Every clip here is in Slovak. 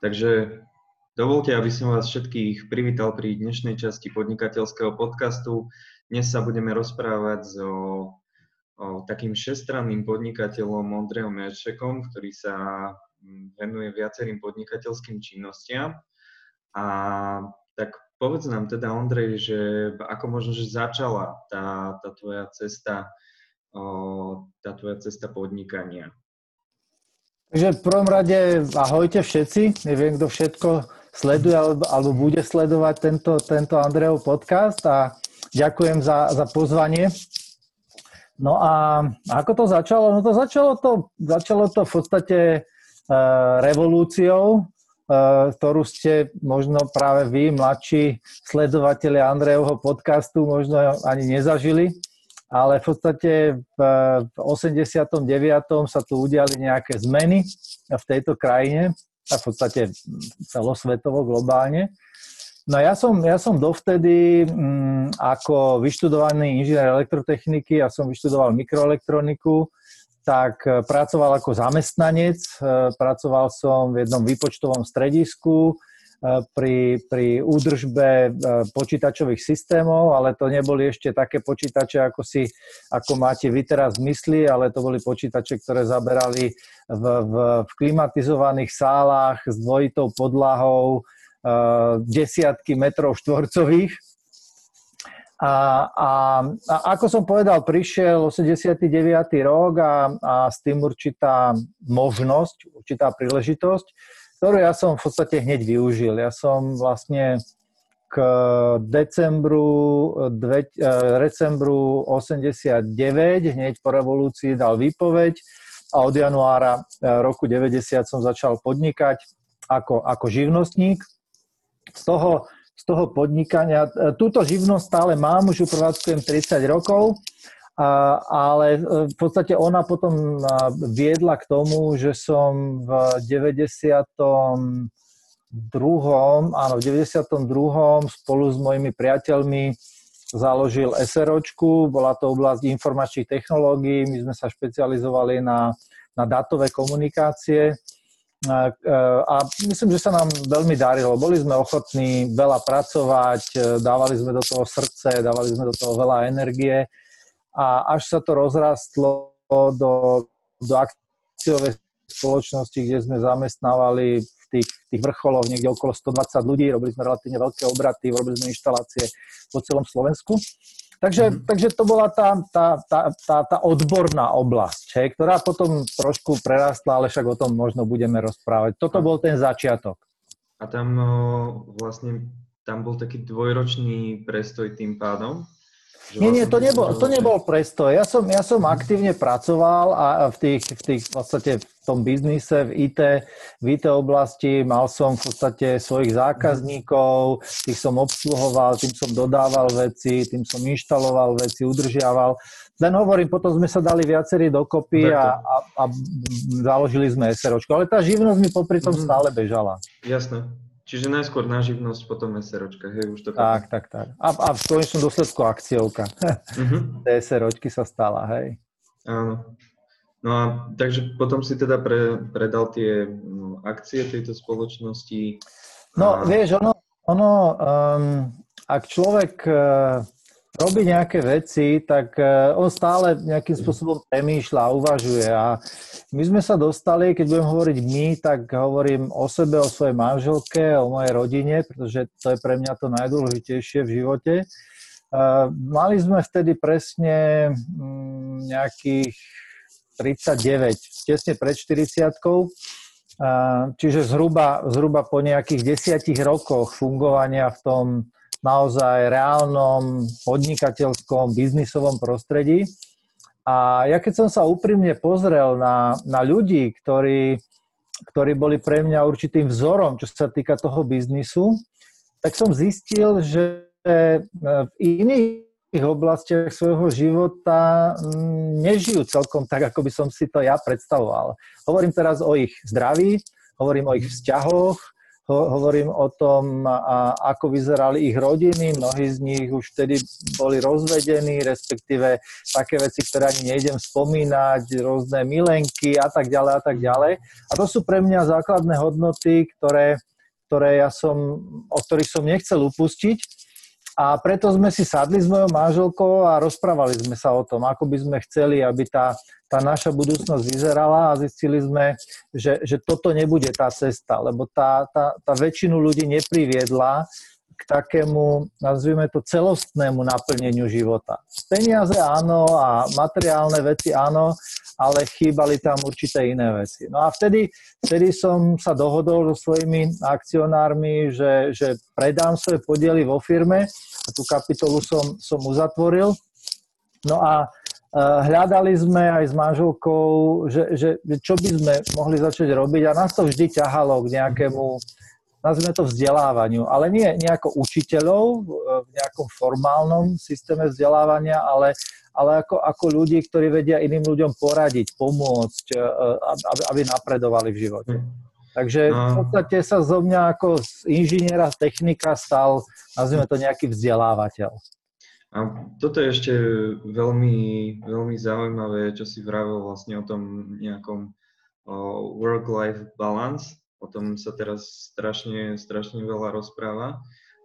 Takže dovolte, aby som vás všetkých privítal pri dnešnej časti podnikateľského podcastu. Dnes sa budeme rozprávať o takým šestranným podnikateľom Ondrejom Eršekom, ktorý sa venuje viacerým podnikateľským činnostiam. A tak povedz nám teda, Ondrej, že ako možno, že začala tá tvoja cesta podnikania? Takže v prvom rade ahojte všetci, neviem, kto všetko sleduje alebo bude sledovať tento Ondrejov podcast a ďakujem za pozvanie. No a ako to začalo? No to začalo to v podstate revolúciou, ktorú ste možno práve vy, mladší sledovatelia Ondrejovho podcastu, možno ani nezažili. Ale v podstate v 89. sa tu udiali nejaké zmeny v tejto krajine a v podstate celosvetovo, globálne. No ja som dovtedy ako vyštudovaný inžinier elektrotechniky, ja som vyštudoval mikroelektroniku, tak pracoval ako zamestnanec, pracoval som v jednom výpočtovom stredisku, pri údržbe počítačových systémov, ale to neboli ešte také počítače, ako máte vy teraz v mysli, ale to boli počítače, ktoré zaberali v klimatizovaných sálach s dvojitou podlahou, desiatky metrov štvorcových. A ako som povedal, prišiel 89. rok a s tým určitá možnosť, určitá príležitosť, ktorú ja som v podstate hneď využil. Ja som vlastne k decembru 89, hneď po revolúcii dal výpoveď a od januára roku 90 som začal podnikať ako živnostník. Z toho podnikania, túto živnosť stále mám, už ju prevádzkujem 30 rokov, ale v podstate ona potom viedla k tomu, že som v 92. spolu s mojimi priateľmi založil SROčku, bola to oblasť informačných technológií, my sme sa špecializovali na datové komunikácie a myslím, že sa nám veľmi darilo. Boli sme ochotní veľa pracovať, dávali sme do toho srdce, dávali sme do toho veľa energie. A až sa to rozrastlo do akciovej spoločnosti, kde sme zamestnávali v tých vrcholoch niekde okolo 120 ľudí, robili sme relatívne veľké obraty, robili sme inštalácie po celom Slovensku. Takže to bola tá odborná oblasť, ktorá potom trošku prerastla, ale však o tom možno budeme rozprávať. Toto bol ten začiatok. A tam bol taký dvojročný prestoj tým pádom? Nie, to nebol prestoj. Ja som aktívne pracoval a v tom biznise, v IT oblasti, mal som v podstate svojich zákazníkov, tých som obsluhoval, tým som dodával veci, tým som inštaloval veci, udržiaval. Len hovorím, potom sme sa dali viacerí dokopy a založili sme SROčku. Ale tá živnosť mi popri tom stále bežala. Jasné. Čiže najskôr na živnosť, potom SROčka, hej, už to... Tak. A v konečnom dôsledku akciovka. SROčky sa stala, hej. Áno. No a takže potom si teda predal tie akcie tejto spoločnosti. No, vieš, ono, ak človek robí nejaké veci, tak on stále nejakým spôsobom premýšľa, uvažuje. A my sme sa dostali, keď budem hovoriť my, tak hovorím o sebe, o svojej manželke, o mojej rodine, pretože to je pre mňa to najdôležitejšie v živote. Mali sme vtedy presne nejakých 39, tesne pred 40-tkou. Čiže zhruba po nejakých 10 rokoch fungovania v tom naozaj reálnom podnikateľskom, biznisovom prostredí. A ja keď som sa úprimne pozrel na ľudí, ktorí boli pre mňa určitým vzorom, čo sa týka toho biznisu, tak som zistil, že v iných oblastiach svojho života nežijú celkom tak, ako by som si to ja predstavoval. Hovorím teraz o ich zdraví, hovorím o ich vzťahoch, Hovorím o tom, ako vyzerali ich rodiny. Mnohí z nich už vtedy boli rozvedení, respektíve také veci, ktoré ani nejdem spomínať, rôzne milenky a tak ďalej a tak ďalej. A to sú pre mňa základné hodnoty, o ktorých som nechcel upustiť. A preto sme si sadli s mojou manželkou a rozprávali sme sa o tom, ako by sme chceli, aby tá naša budúcnosť vyzerala, a zistili sme, že toto nebude tá cesta, lebo tá väčšinu ľudí nepriviedla k takému, nazvime to, celostnému naplneniu života. Peniaze áno a materiálne veci áno, ale chýbali tam určité iné veci. No a vtedy som sa dohodol so svojimi akcionármi, že predám svoje podiely vo firme, a tú kapitolu som uzatvoril. No a hľadali sme aj s manželkou, že čo by sme mohli začať robiť, a nás to vždy ťahalo k nejakému, nazvime to, vzdelávaniu, ale nie nejako učiteľov v nejakom formálnom systéme vzdelávania, ale ako ľudí, ktorí vedia iným ľuďom poradiť, pomôcť, aby napredovali v živote. Takže v podstate sa zo mňa ako z inžiniera, technika stal, nazvime to, nejaký vzdelávateľ. A toto je ešte veľmi, veľmi zaujímavé, čo si vravil vlastne o tom nejakom work-life balance. O tom sa teraz strašne veľa rozpráva.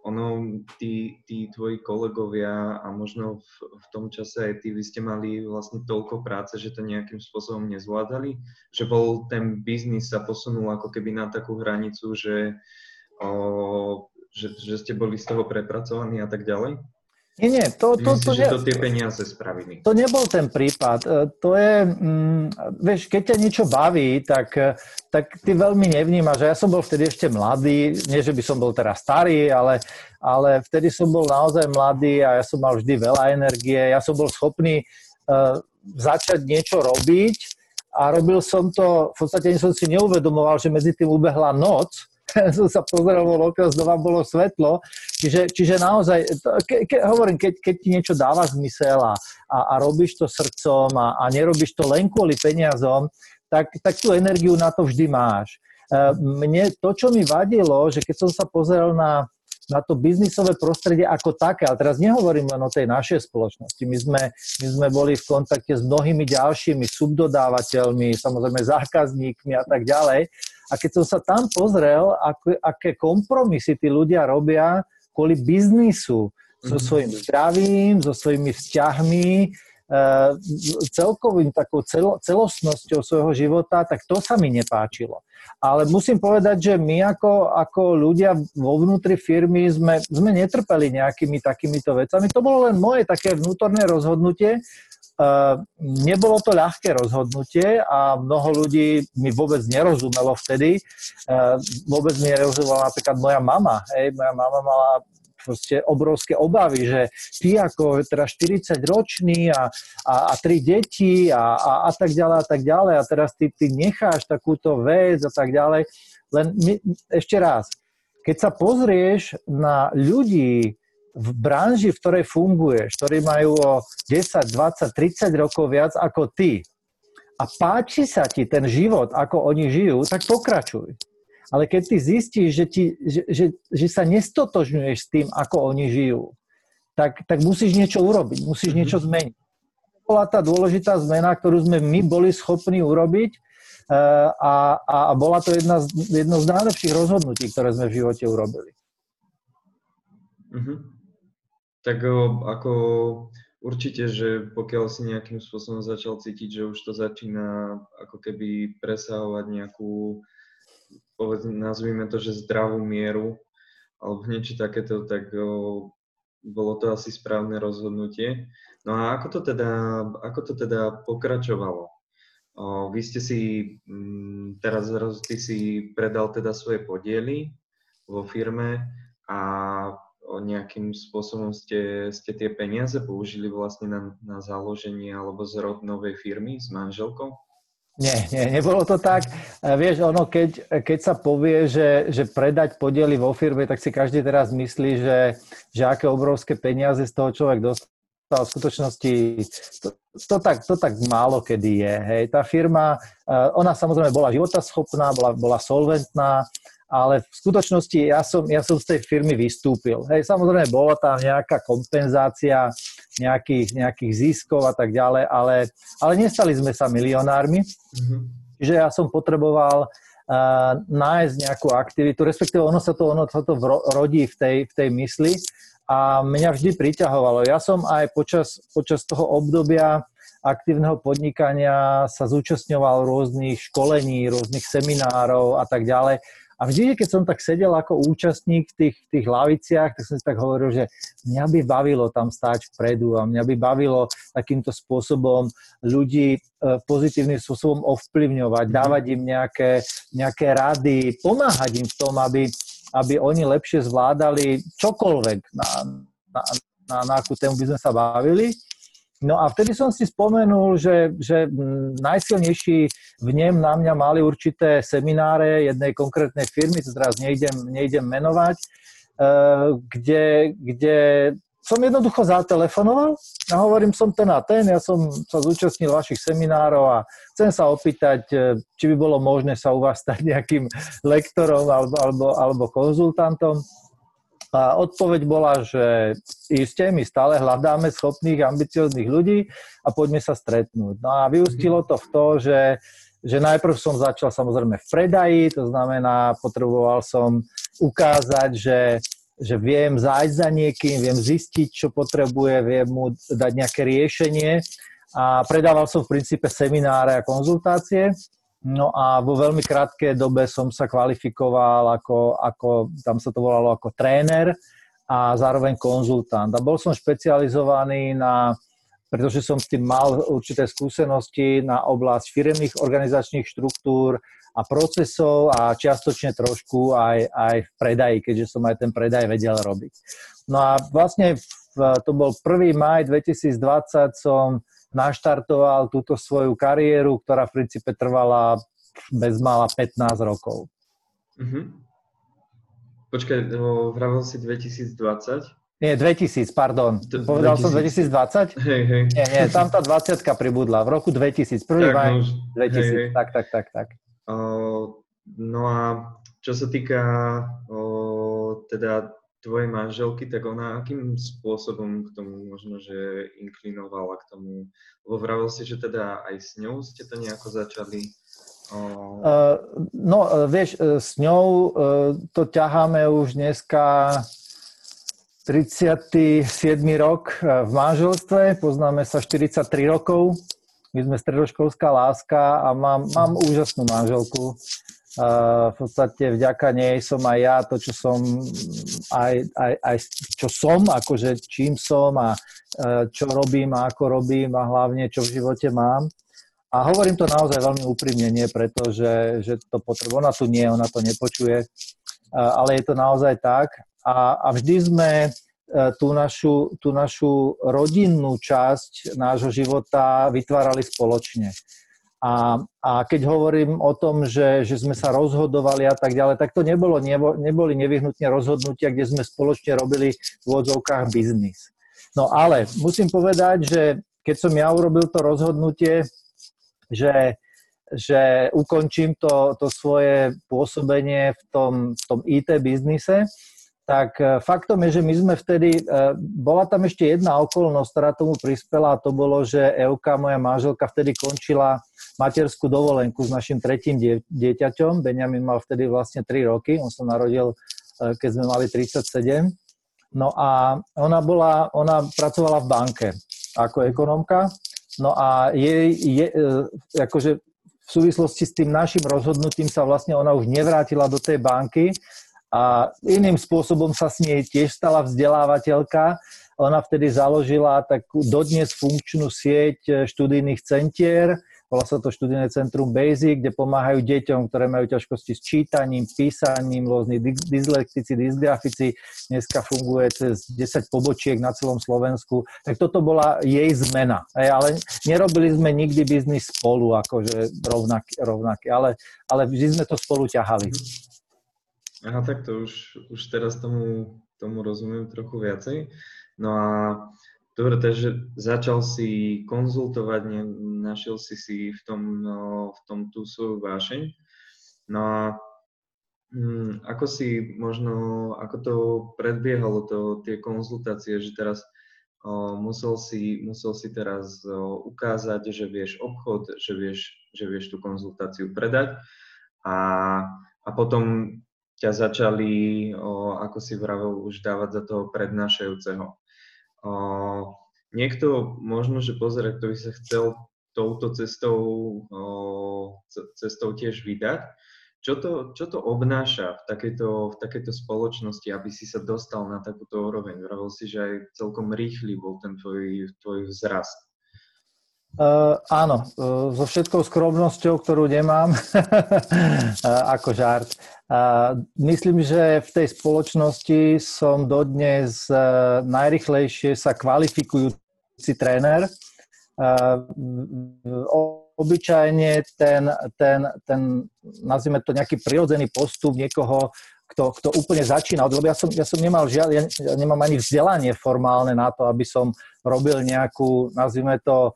Ono, tí tvoji kolegovia a možno v tom čase aj ty, vy ste mali vlastne toľko práce, že to nejakým spôsobom nezvládali, že bol ten biznis sa posunul ako keby na takú hranicu, že ste boli z toho prepracovaní a tak ďalej? Nie, to tie peniaze spravili. To nebol ten prípad. To je, vieš, keď ťa niečo baví, tak ty veľmi nevnímaš. Ja som bol vtedy ešte mladý, nie že by som bol teraz starý, ale vtedy som bol naozaj mladý a ja som mal vždy veľa energie. Ja som bol schopný začať niečo robiť a robil som to, v podstate som si neuvedomoval, že medzi tým ubehla noc. Som sa pozeral vo okno, znova bolo svetlo. Čiže naozaj, hovorím, keď ti niečo dáva zmysel a robíš to srdcom a nerobíš to len kvôli peniazom, tak tú energiu na to vždy máš. Mne to, čo mi vadilo, že keď som sa pozeral na to biznisové prostredie ako také, ale teraz nehovorím len o tej našej spoločnosti. My sme boli v kontakte s mnohými ďalšími subdodávateľmi, samozrejme zákazníkmi a tak ďalej. A keď som sa tam pozrel, aké kompromisy tí ľudia robia kvôli biznisu, so svojím zdravím, so svojimi vzťahmi, celkovým takou celostnosťou svojho života, tak to sa mi nepáčilo. Ale musím povedať, že my ako ľudia vo vnútri firmy sme netrpeli nejakými takýmito vecami. To bolo len moje také vnútorné rozhodnutie. Nebolo to ľahké rozhodnutie a mnoho ľudí mi vôbec nerozumelo vtedy. Vôbec mi nerozumela napríklad moja mama. Moja mama mala proste obrovské obavy, že ty ako teraz 40-ročný a 3 deti a tak ďalej a tak ďalej, a teraz ty necháš takúto vec a tak ďalej. Len ešte raz, keď sa pozrieš na ľudí v branži, v ktorej funguješ, ktorí majú o 10, 20, 30 rokov viac ako ty, a páči sa ti ten život, ako oni žijú, tak pokračuj. Ale keď ty zistíš, že sa nestotožňuješ s tým, ako oni žijú, tak musíš niečo urobiť, musíš niečo zmeniť. To bola tá dôležitá zmena, ktorú sme my boli schopní urobiť, a bola to jedno z najlepších rozhodnutí, ktoré sme v živote urobili. Tak ako určite, že pokiaľ si nejakým spôsobom začal cítiť, že už to začína ako keby presahovať nejakú, nazvime to, že zdravú mieru alebo niečo takéto, tak bolo to asi správne rozhodnutie. No a ako to teda pokračovalo? Vy ste si, teraz ty si predal teda svoje podiely vo firme a nejakým spôsobom ste tie peniaze použili vlastne na založenie alebo zrod novej firmy s manželkou? Nie, nebolo to tak. Vieš, ono, keď sa povie, že predať podiely vo firme, tak si každý teraz myslí, že aké obrovské peniaze z toho človek dostal. V skutočnosti to tak málo kedy je. Hej. Tá firma, ona samozrejme bola životaschopná, bola solventná, ale v skutočnosti ja som z tej firmy vystúpil. Hej, samozrejme, bola tam nejaká kompenzácia nejakých ziskov a tak ďalej, ale nestali sme sa milionármi, čiže ja som potreboval nájsť nejakú aktivitu, respektíve ono sa to rodí v tej mysli a mňa vždy priťahovalo. Ja som aj počas toho obdobia aktívneho podnikania sa zúčastňoval rôznych školení, rôznych seminárov a tak ďalej. A vždy, keď som tak sedel ako účastník v tých laviciach, tak som si tak hovoril, že mňa by bavilo tam stáť vpredu a mňa by bavilo takýmto spôsobom ľudí pozitívnym spôsobom ovplyvňovať, dávať im nejaké rady, pomáhať im v tom, aby oni lepšie zvládali čokoľvek, na akú tému by sme sa bavili. No a vtedy som si spomenul, že najsilnejší vnem na mňa mali určité semináre jednej konkrétnej firmy, to teraz nejdem menovať, kde som jednoducho zatelefonoval a hovorím, som ten a ten, ja som sa zúčastnil vašich seminárov a chcem sa opýtať, či by bolo možné sa u vás stať nejakým lektorom alebo konzultantom. A odpoveď bola, že iste, my stále hľadáme schopných, ambicióznych ľudí a poďme sa stretnúť. No a vyústilo to v to, že najprv som začal samozrejme v predaji, to znamená, potreboval som ukázať, že viem zájsť za niekým, viem zistiť, čo potrebuje, viem mu dať nejaké riešenie a predával som v princípe semináre a konzultácie. No a vo veľmi krátkej dobe som sa kvalifikoval ako tam sa to volalo ako tréner a zároveň konzultant. A bol som špecializovaný pretože som s tým mal určité skúsenosti na oblasť firemných organizačných štruktúr a procesov a čiastočne trošku aj v predaji, keďže som aj ten predaj vedel robiť. No a vlastne to bol 1. máj 2020 som naštartoval túto svoju kariéru, ktorá v princípe trvala bezmála 15 rokov. Uh-huh. Počkaj, vravel si 2020? Nie, 2000, pardon. Povedal 2000. Som 2020? Hej. Nie, tam tá 20-ka pribudla. V roku 2000, prvý maj 2000. Hej. Tak. No a čo sa týka teda tvojej manželky, tak ona akým spôsobom k tomu možno, že inklinovala k tomu? Lebo vravil si, že teda aj s ňou ste to nejako začali? No, vieš, s ňou to ťaháme už dneska 37. rok v manželstve, poznáme sa 43 rokov, my sme stredoškolská láska a mám úžasnú manželku. V podstate vďaka nej som aj ja to, čo som aj čo som, akože čím som a čo robím a ako robím a hlavne čo v živote mám. A hovorím to naozaj veľmi úprimne, nie preto, že to potrebuje. Ona tu nie, ona to nepočuje, ale je to naozaj tak. A vždy sme tú našu rodinnú časť nášho života vytvárali spoločne. A keď hovorím o tom, že sme sa rozhodovali a tak ďalej, tak to neboli nevyhnutne rozhodnutia, kde sme spoločne robili v odzovkách biznis. No ale musím povedať, že keď som ja urobil to rozhodnutie, že ukončím to svoje pôsobenie v tom IT biznise, tak faktom je, že my sme vtedy, bola tam ešte jedna okolnosť, ktorá tomu prispela a to bolo, že Euka, moja manželka, vtedy končila materskú dovolenku s našim tretím dieťaťom. Benjamin mal vtedy vlastne 3 roky, on sa narodil, keď sme mali 37. No a ona pracovala v banke ako ekonomka. No a jej akože v súvislosti s tým našim rozhodnutím sa vlastne ona už nevrátila do tej banky, a iným spôsobom sa s nej tiež stala vzdelávateľka. Ona vtedy založila takú dodnes funkčnú sieť študijných centier. Volá sa to študijné centrum BASIC, kde pomáhajú deťom, ktoré majú ťažkosti s čítaním, písaním, rôzni dyslektici, dysgrafici. Dneska funguje cez 10 pobočiek na celom Slovensku. Tak toto bola jej zmena. Ale nerobili sme nikdy biznis spolu, akože rovnaký. Ale vždy sme to spolu ťahali. Aha, tak to už teraz tomu rozumiem trochu viacej. No a dobre, takže začal si konzultovať, našiel si v tom tú svoju vášeň. No a Ako si možno, ako to predbiehalo tie konzultácie, že teraz musel si teraz ukázať, že vieš obchod, že vieš tú konzultáciu predať a potom ťa začali, ako si vravel, už dávať za toho prednášajúceho. Niekto možno, že pozrie, kto by sa chcel touto cestou tiež vydať. Čo to obnáša v takejto spoločnosti, aby si sa dostal na takúto úroveň? Vravel si, že aj celkom rýchly bol ten tvoj vzrast. Áno, so všetkou skromnosťou, ktorú nemám, ako žart. Myslím, že v tej spoločnosti som dodnes najrýchlejšie sa kvalifikujúci tréner. Obyčajne ten nazvime to nejaký prirodzený postup niekoho, kto úplne začína. Lebo ja som nemal ja nemám ani vzdelanie formálne na to, aby som robil nejakú, nazvime to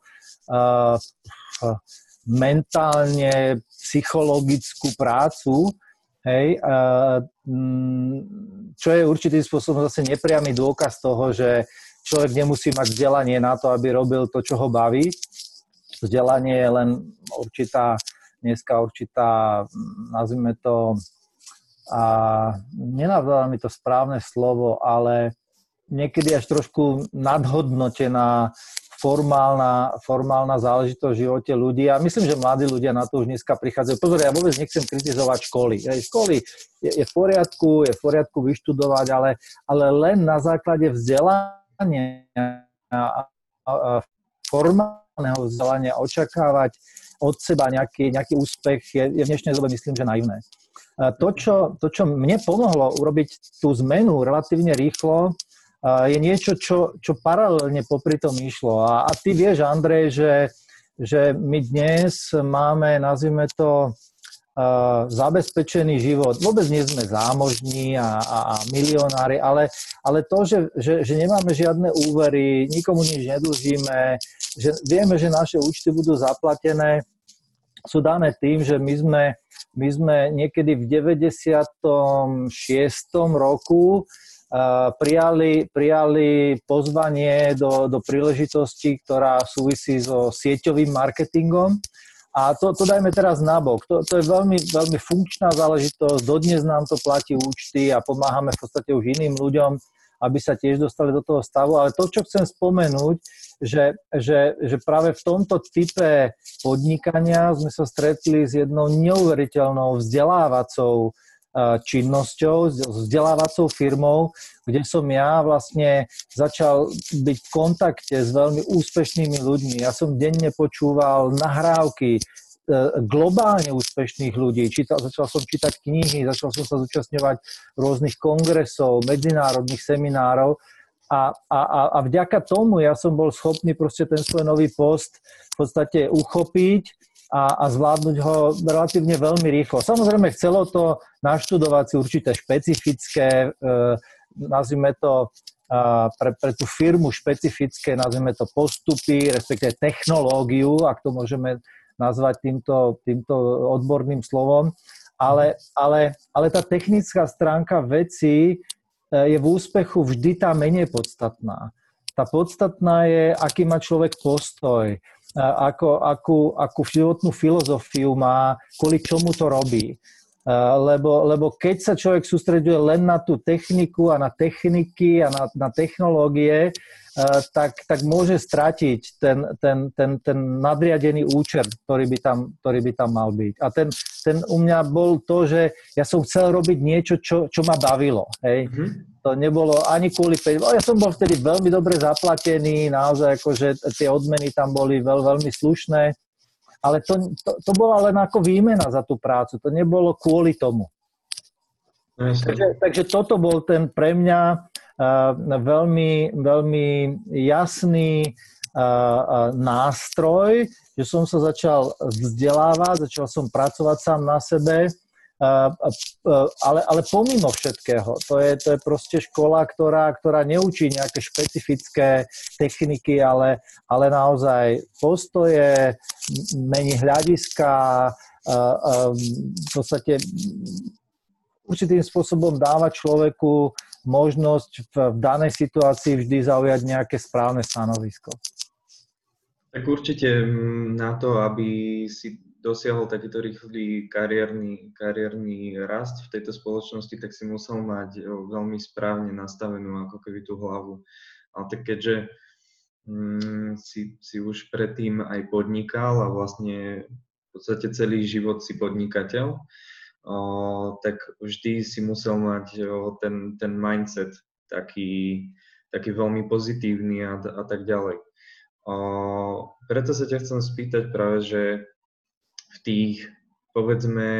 mentálne psychologickú prácu. Hej, čo je určitým spôsobom zase nepriamy dôkaz toho, že človek nemusí mať vzdelanie na to, aby robil to, čo ho baví. Vzdelanie je len dneska určitá, nazvime to, nenapadá mi to správne slovo, ale niekedy až trošku nadhodnotená formálna záležitosť v živote ľudí. A myslím, že mladí ľudia na to už dneska prichádzajú. Pozor, ja vôbec nechcem kritizovať školy. Školy je v poriadku vyštudovať, ale len na základe vzdelania a formálneho vzdelania očakávať od seba nejaký úspech je v dnešnej dobe, myslím, že naivné. To, čo mne pomohlo urobiť tú zmenu relatívne rýchlo, je niečo, čo paralelne popri tom išlo. A ty vieš, Andrej, že my dnes máme, nazvime to, zabezpečený život. Vôbec nie sme zámožní a milionári, ale to, že nemáme žiadne úvery, nikomu nič nedlžíme, že vieme, že naše účty budú zaplatené, sú dané tým, že my sme niekedy v 96. roku prijali pozvanie do príležitosti, ktorá súvisí so sieťovým marketingom. A to dajme teraz nabok. To je veľmi, veľmi funkčná záležitosť. Dodnes nám to platí účty a pomáhame v podstate už iným ľuďom, aby sa tiež dostali do toho stavu. Ale to, čo chcem spomenúť, že práve v tomto type podnikania sme sa stretli s jednou neuveriteľnou vzdelávacou činnosťou, vzdelávacou firmou, kde som ja vlastne začal byť v kontakte s veľmi úspešnými ľuďmi. Ja som denne počúval nahrávky globálne úspešných ľudí. Začal som čítať knihy, začal som sa zúčastňovať rôznych kongresov, medzinárodných seminárov a vďaka tomu ja som bol schopný proste ten svoj nový post v podstate uchopiť a zvládnuť ho relatívne veľmi rýchlo. Samozrejme, chcelo to naštudovať si určité špecifické, nazvime to, pre tú firmu špecifické, nazvime to, postupy, respektíve technológiu, ak to môžeme nazvať týmto odborným slovom. Ale tá technická stránka veci je v úspechu vždy tá menej podstatná. Tá podstatná je, aký má človek postoj, akú životnú filozofiu má, kvôli čomu to robí. Lebo keď sa človek sústreďuje len na tú techniku a na techniky a na technológie, tak môže stratiť ten nadriadený účel, ktorý by tam mal byť. A ten u mňa bol to, že ja som chcel robiť niečo, čo ma bavilo. Hej? Mm-hmm. To nebolo ani kvôli peniazom. Ja som bol vtedy veľmi dobre zaplatený, naozaj akože tie odmeny tam boli veľmi slušné, ale to bola len ako výmena za tú prácu. To nebolo kvôli tomu. Takže toto bol ten pre mňa veľmi, veľmi jasný nástroj, že som sa začal vzdelávať, začal som pracovať sám na sebe, ale pomimo všetkého. To je proste škola, ktorá neučí nejaké špecifické techniky, ale naozaj postoje, mení hľadiska, v podstate určitým spôsobom dáva človeku možnosť v danej situácii vždy zaujať nejaké správne stanovisko. Tak určite na to, aby si dosiahol takýto rýchly kariérny rast v tejto spoločnosti, tak si musel mať veľmi správne nastavenú ako keby tú hlavu. Ale tak keďže si už predtým aj podnikal a vlastne v podstate celý život si podnikateľ, tak vždy si musel mať ten mindset taký veľmi pozitívny a tak ďalej. Preto sa ťa chcem spýtať práve, že v tých, povedzme,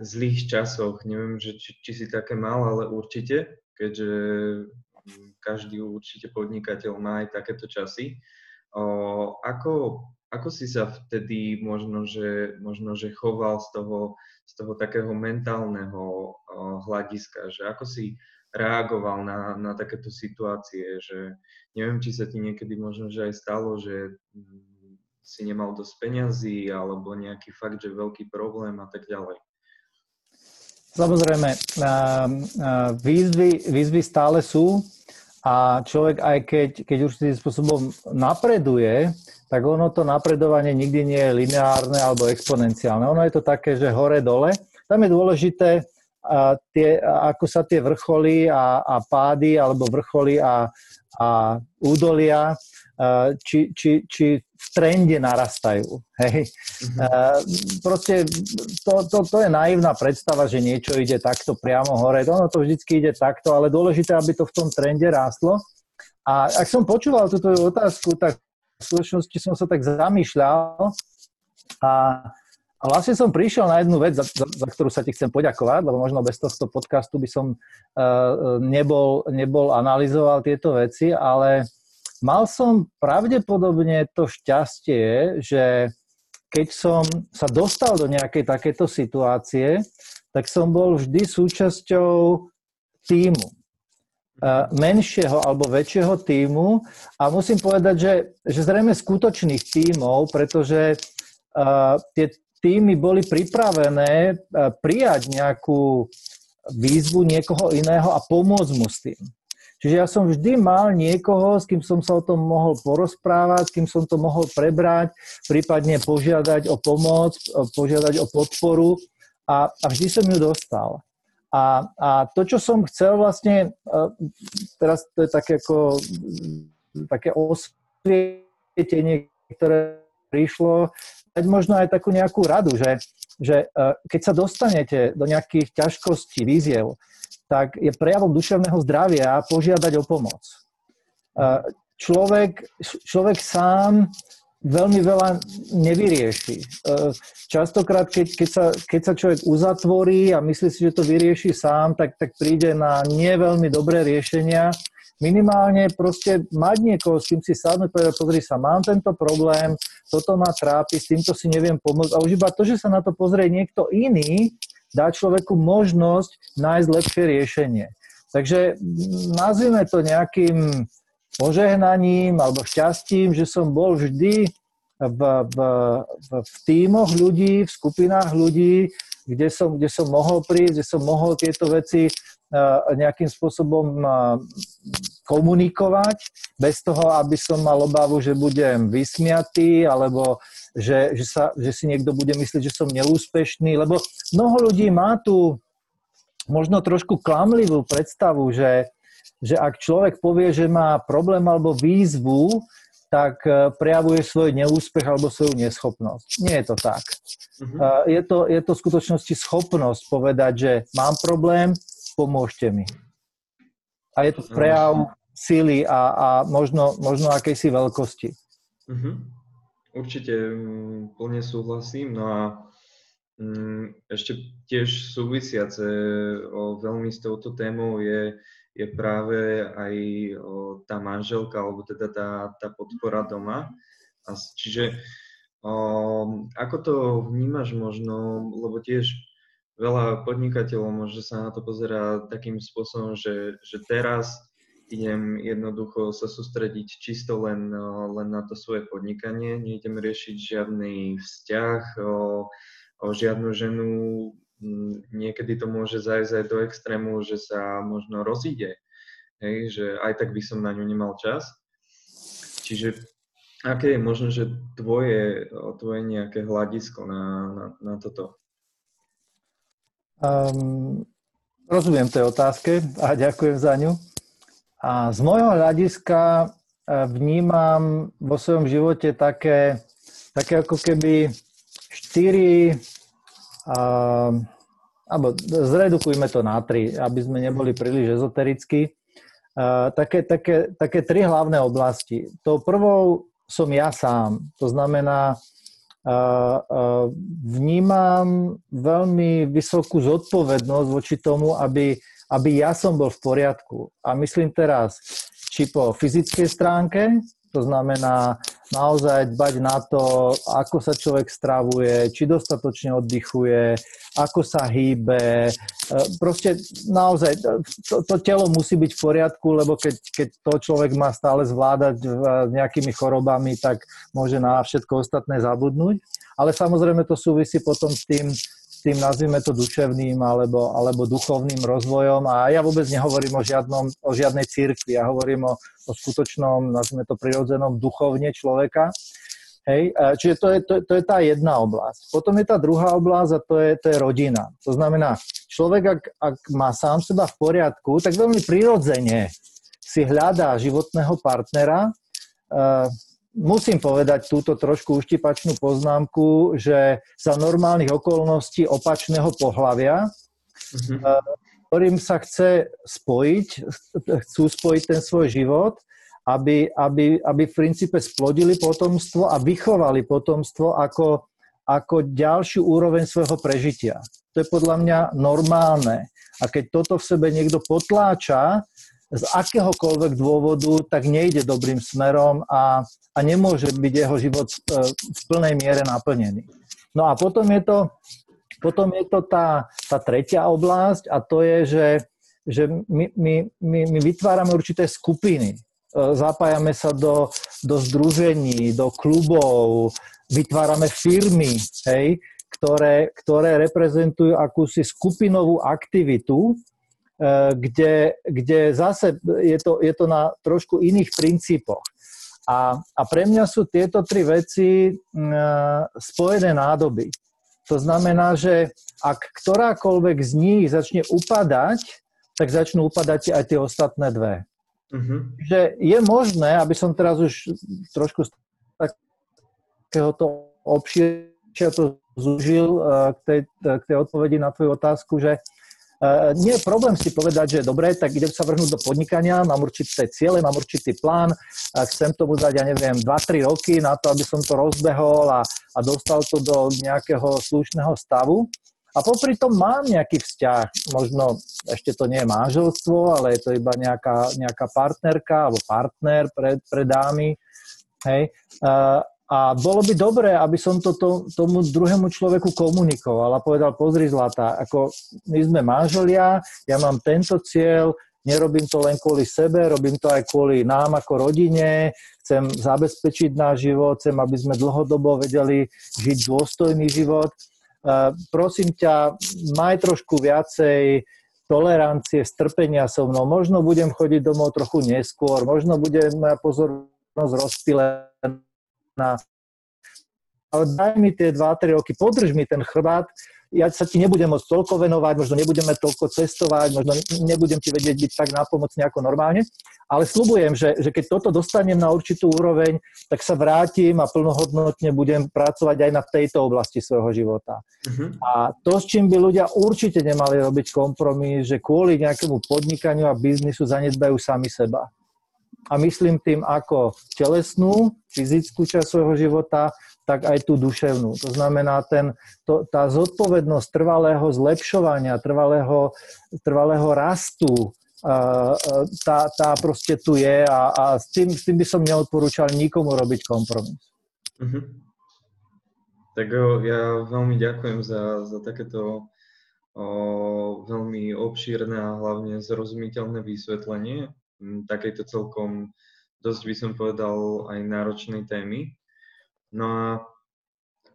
zlých časoch, neviem, že či si také mal, ale určite, keďže každý určite podnikateľ má aj takéto časy, ako si sa vtedy možno, že choval z toho takého mentálneho hľadiska, že ako si reagoval na takéto situácie, že neviem, či sa ti niekedy možno, že aj stalo, že si nemal dosť peňazí alebo nejaký fakt, že veľký problém a tak ďalej. Samozrejme, výzvy stále sú a človek aj keď určitým spôsobom napreduje, tak ono to napredovanie nikdy nie je lineárne alebo exponenciálne. Ono je to také, že hore-dole. Tam je dôležité ako sa tie vrcholy a pády, alebo vrcholy a údolia, či v trende narastajú. Hej. Proste to je naivná predstava, že niečo ide takto priamo hore. Ono to vždycky ide takto, ale dôležité, aby to v tom trende rástlo. A ak som počúval túto otázku, tak v skutočnosti som sa tak zamýšľal a vlastne som prišiel na jednu vec, za ktorú sa ti chcem poďakovať, lebo možno bez tohto podcastu by som nebol analyzoval tieto veci, ale mal som pravdepodobne to šťastie, že keď som sa dostal do nejakej takéto situácie, tak som bol vždy súčasťou tímu. Menšieho alebo väčšieho tímu. A musím povedať, že zrejme skutočných tímov, pretože tie týmy boli pripravené prijať nejakú výzvu niekoho iného a pomôcť mu s tým. Čiže ja som vždy mal niekoho, s kým som sa o tom mohol porozprávať, s kým som to mohol prebrať, prípadne požiadať o pomoc, požiadať o podporu a vždy som ju dostal. A to, čo som chcel vlastne, teraz to je také osvietenie, ktoré prišlo, dať možno aj takú nejakú radu, že keď sa dostanete do nejakých ťažkostí, výziev, tak je prejavom duševného zdravia požiadať o pomoc. Človek sám veľmi veľa nevyrieši. Častokrát, keď sa človek uzatvorí a myslí si, že to vyrieši sám, tak príde na nie veľmi dobré riešenia. Minimálne proste mať niekoho, s kým si sadnúť, povedať, pozri sa, mám tento problém, toto ma trápi, s týmto si neviem pomôcť. A už iba to, že sa na to pozrie niekto iný, dá človeku možnosť nájsť lepšie riešenie. Takže nazvime to nejakým požehnaním alebo šťastím, že som bol vždy v tímoch ľudí, v skupinách ľudí, kde som mohol prísť, kde som mohol tieto veci nejakým spôsobom komunikovať, bez toho, aby som mal obavu, že budem vysmiatý, alebo že si niekto bude myslieť, že som neúspešný, lebo mnoho ľudí má tú možno trošku klamlivú predstavu, že ak človek povie, že má problém alebo výzvu, tak prejavuje svoj neúspech alebo svoju neschopnosť. Nie je to tak. Je to v skutočnosti schopnosť povedať, že mám problém, pomôžte mi. A je to prejav síly a možno akejsi veľkosti. Určite plne súhlasím. No a ešte tiež súvisiace veľmi s touto témou je práve aj tá manželka, alebo teda tá podpora doma. A čiže ako to vnímaš možno, lebo tiež veľa podnikateľov možno sa na to pozerá takým spôsobom, že teraz idem jednoducho sa sústrediť čisto len na to svoje podnikanie, nejdem riešiť žiadny vzťah, žiadnu ženu, niekedy to môže zájsť aj do extrému, že sa možno rozíde, hej, že aj tak by som na ňu nemal čas. Čiže aké je možno, že tvoje nejaké hľadisko na toto? Rozumiem tej otázke a ďakujem za ňu. A z môjho hľadiska vnímam vo svojom živote také ako keby alebo zredukujme to na 3, aby sme neboli príliš ezoterickí. Také 3 hlavné oblasti. To prvou som ja sám. To znamená, vnímam veľmi vysokú zodpovednosť voči tomu, aby ja som bol v poriadku. A myslím teraz, či po fyzickej stránke, to znamená naozaj dbať na to, ako sa človek stravuje, či dostatočne oddychuje, ako sa hýbe. Proste naozaj to telo musí byť v poriadku, lebo keď to človek má stále zvládať nejakými chorobami, tak môže na všetko ostatné zabudnúť. Ale samozrejme to súvisí potom s tým nazvime to duševným alebo duchovným rozvojom. A ja vôbec nehovorím o žiadnej cirkvi, ja hovorím o skutočnom, nazvime to prirodzenom duchovne človeka. Hej? Čiže to je tá jedna oblasť. Potom je tá druhá oblasť a to je rodina. To znamená, človek, ak má sám seba v poriadku, tak veľmi prirodzene si hľadá životného partnera. Musím povedať túto trošku uštipačnú poznámku, že za normálnych okolností opačného pohlavia, ktorým sa chcú spojiť ten svoj život, aby v princípe splodili potomstvo a vychovali potomstvo ako ďalšiu úroveň svojho prežitia. To je podľa mňa normálne. A keď toto v sebe niekto potláča, z akéhokoľvek dôvodu, tak nejde dobrým smerom a nemôže byť jeho život v plnej miere naplnený. No a potom je to tá tretia oblasť a to je, že my vytvárame určité skupiny. Zapájame sa do združení, do klubov, vytvárame firmy, hej, ktoré reprezentujú akúsi skupinovú aktivitu, kde zase je to na trošku iných princípoch. A pre mňa sú tieto 3 veci spojené nádoby. To znamená, že ak ktorákoľvek z nich začne upadať, tak začnú upadať aj tie ostatné 2. Že je možné, aby som teraz už trošku takéhoto obširčia to zúžil k tej odpovedi na tvoju otázku, že nie je problém si povedať, že dobre, tak idem sa vrhnúť do podnikania, mám určité ciele, mám určitý plán, chcem tomu dať, ja neviem, 2-3 roky na to, aby som to rozbehol a dostal to do nejakého slušného stavu. A popri tom mám nejaký vzťah, možno ešte to nie je manželstvo, ale je to iba nejaká partnerka alebo partner pre dámy. Hej. A bolo by dobré, aby som to tomu druhému človeku komunikoval a povedal, pozri zlatá, ako my sme manželia, ja mám tento cieľ, nerobím to len kvôli sebe, robím to aj kvôli nám ako rodine, chcem zabezpečiť náš život, chcem, aby sme dlhodobo vedeli žiť dôstojný život. Prosím ťa, maj trošku viacej tolerancie, strpenia so mnou, možno budem chodiť domov trochu neskôr, možno bude moja pozornosť rozptýlená. Ale daj mi tie 2-3 roky, podrž mi ten chrbát, ja sa ti nebudem môcť toľko venovať, možno nebudeme toľko cestovať, možno nebudem ti vedieť byť tak nápomocný ako normálne, ale sľubujem, že keď toto dostanem na určitú úroveň, tak sa vrátim a plnohodnotne budem pracovať aj na tejto oblasti svojho života. A to, s čím by ľudia určite nemali robiť kompromis, že kvôli nejakému podnikaniu a biznisu zanedbajú sami seba. A myslím tým ako telesnú, fyzickú časť svojho života, tak aj tú duševnú. To znamená, tá zodpovednosť trvalého zlepšovania, trvalého rastu, tá proste tu je a s tým by som neodporúčal nikomu robiť kompromis. Tak ja veľmi ďakujem za takéto veľmi obšírne a hlavne zrozumiteľné vysvetlenie takejto celkom, dosť by som povedal, aj náročnej témy. No a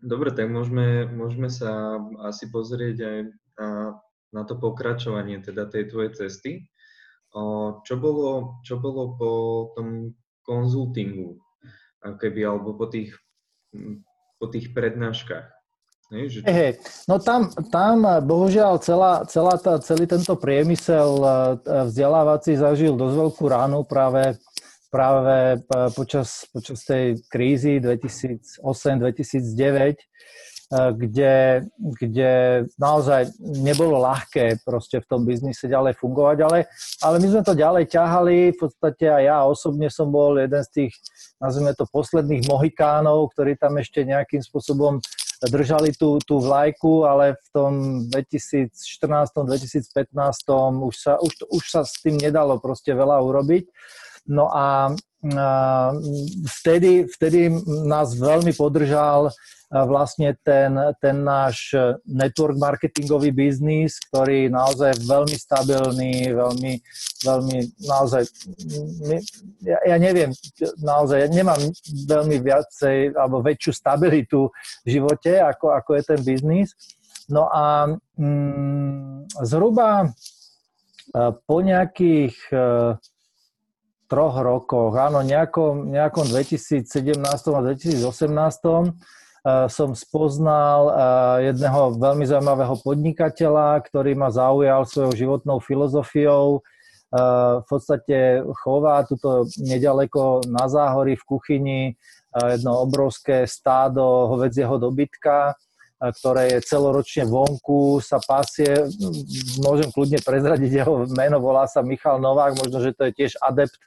dobre, tak môžeme sa asi pozrieť aj na to pokračovanie teda tej tvojej cesty. Čo bolo po tom konzultingu, keby, alebo po tých prednáškach? Hej. No tam bohužiaľ celý tento priemysel vzdelávací zažil dosť veľkú ránu práve počas tej krízy 2008-2009, kde naozaj nebolo ľahké proste v tom biznise ďalej fungovať, ale my sme to ďalej ťahali, v podstate aj ja osobne som bol jeden z tých, nazvime to, posledných Mohikánov, ktorí tam ešte nejakým spôsobom držali tú vlajku, ale v tom 2014-2015 už sa s tým nedalo proste veľa urobiť. No a vtedy nás veľmi podržal vlastne ten náš network marketingový biznis, ktorý naozaj veľmi stabilný, veľmi naozaj, ja neviem, naozaj ja nemám veľmi viacej alebo väčšiu stabilitu v živote, ako je ten biznis. No a zhruba po nejakých 3 rokoch, áno, nejakom 2017 a 2018 som spoznal jedného veľmi zaujímavého podnikateľa, ktorý ma zaujal svojou životnou filozofiou. V podstate chová tuto nedaleko na Záhori v kuchyni jedno obrovské stádo hovädzieho dobytka, ktoré je celoročne vonku, sa pasie. Môžem kľudne prezradiť jeho meno, volá sa Michal Novák, možno, že to je tiež adept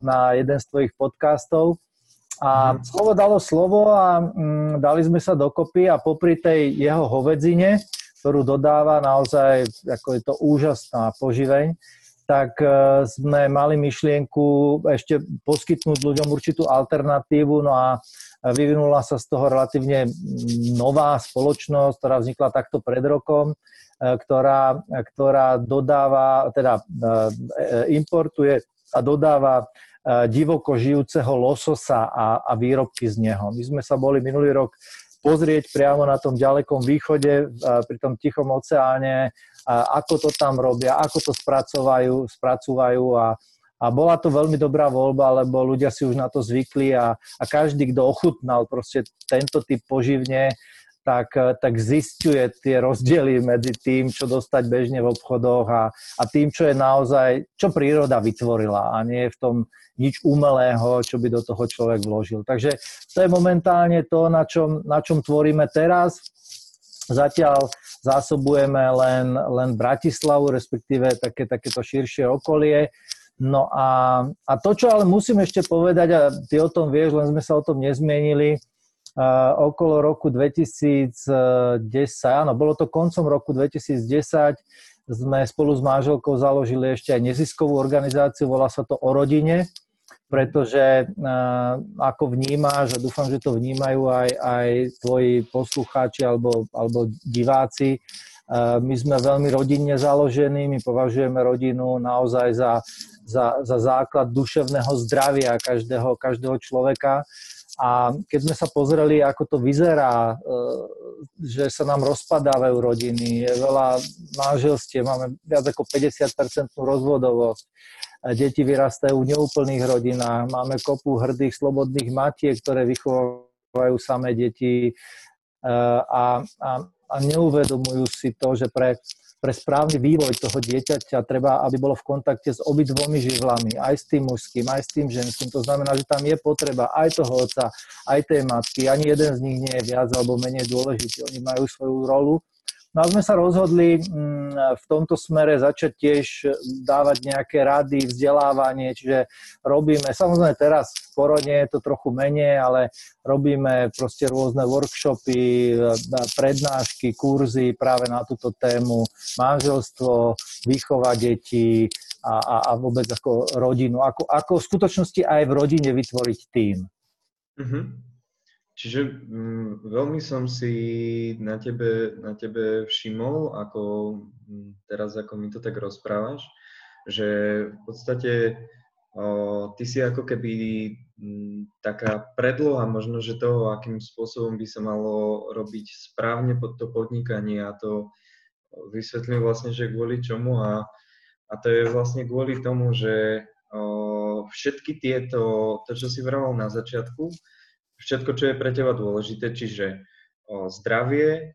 na jeden z tvojich podcastov. A slovo dalo slovo a dali sme sa dokopy a popri tej jeho hovedzine, ktorú dodáva naozaj, ako je to úžasná poživeň, tak sme mali myšlienku ešte poskytnúť ľuďom určitú alternatívu. No a vyvinula sa z toho relatívne nová spoločnosť, ktorá vznikla takto pred rokom, ktorá dodáva, teda importuje a dodáva divoko žijúceho lososa a výrobky z neho. My sme sa boli minulý rok pozrieť priamo na tom ďalekom východe, pri tom Tichom oceáne, ako to tam robia, ako to spracovajú a bola to veľmi dobrá voľba, lebo ľudia si už na to zvykli a každý, kto ochutnal proste tento typ poživne, tak zisťuje tie rozdiely medzi tým, čo dostať bežne v obchodoch a tým, čo je naozaj, čo príroda vytvorila a nie je v tom nič umelého, čo by do toho človek vložil. Takže to je momentálne to, na čom tvoríme teraz. Zatiaľ zásobujeme len Bratislavu, respektíve takéto širšie okolie. No a to, čo ale musím ešte povedať, a ty o tom vieš, len sme sa o tom nezmienili, okolo roku 2010, áno, bolo to koncom roku 2010, sme spolu s manželkou založili ešte aj neziskovú organizáciu, volá sa to O rodine, pretože ako vnímaš, a dúfam, že to vnímajú aj tvoji poslucháči alebo diváci, my sme veľmi rodinne založení, my považujeme rodinu naozaj za základ duševného zdravia každého človeka. A keď sme sa pozreli, ako to vyzerá, že sa nám rozpadávajú rodiny, je veľa manželstiev, máme viac ako 50% rozvodovosť, deti vyrastajú v neúplných rodinách, máme kopu hrdých, slobodných matiek, ktoré vychovávajú samé deti a neuvedomujú si to, že pre správny vývoj toho dieťaťa treba, aby bolo v kontakte s obidvomi živlami, aj s tým mužským, aj s tým ženským. To znamená, že tam je potreba aj toho otca, aj tej matky. Ani jeden z nich nie je viac alebo menej dôležitý. Oni majú svoju rolu. No a sme sa rozhodli v tomto smere začať tiež dávať nejaké rady, vzdelávanie, čiže robíme, samozrejme teraz v korone je to trochu menej, ale robíme proste rôzne workshopy, prednášky, kurzy práve na túto tému manželstvo, výchova detí a vôbec ako rodinu, ako v skutočnosti aj v rodine vytvoriť tím. Mhm. Čiže veľmi som si na tebe všimol, ako mi to tak rozprávaš, že v podstate ty si ako keby taká predloha možno, že toho, akým spôsobom by sa malo robiť správne pod to podnikanie a to vysvetlím vlastne, že kvôli čomu a to je vlastne kvôli tomu, že všetky tieto, to čo si vraval na začiatku, všetko čo je pre teba dôležité, čiže zdravie,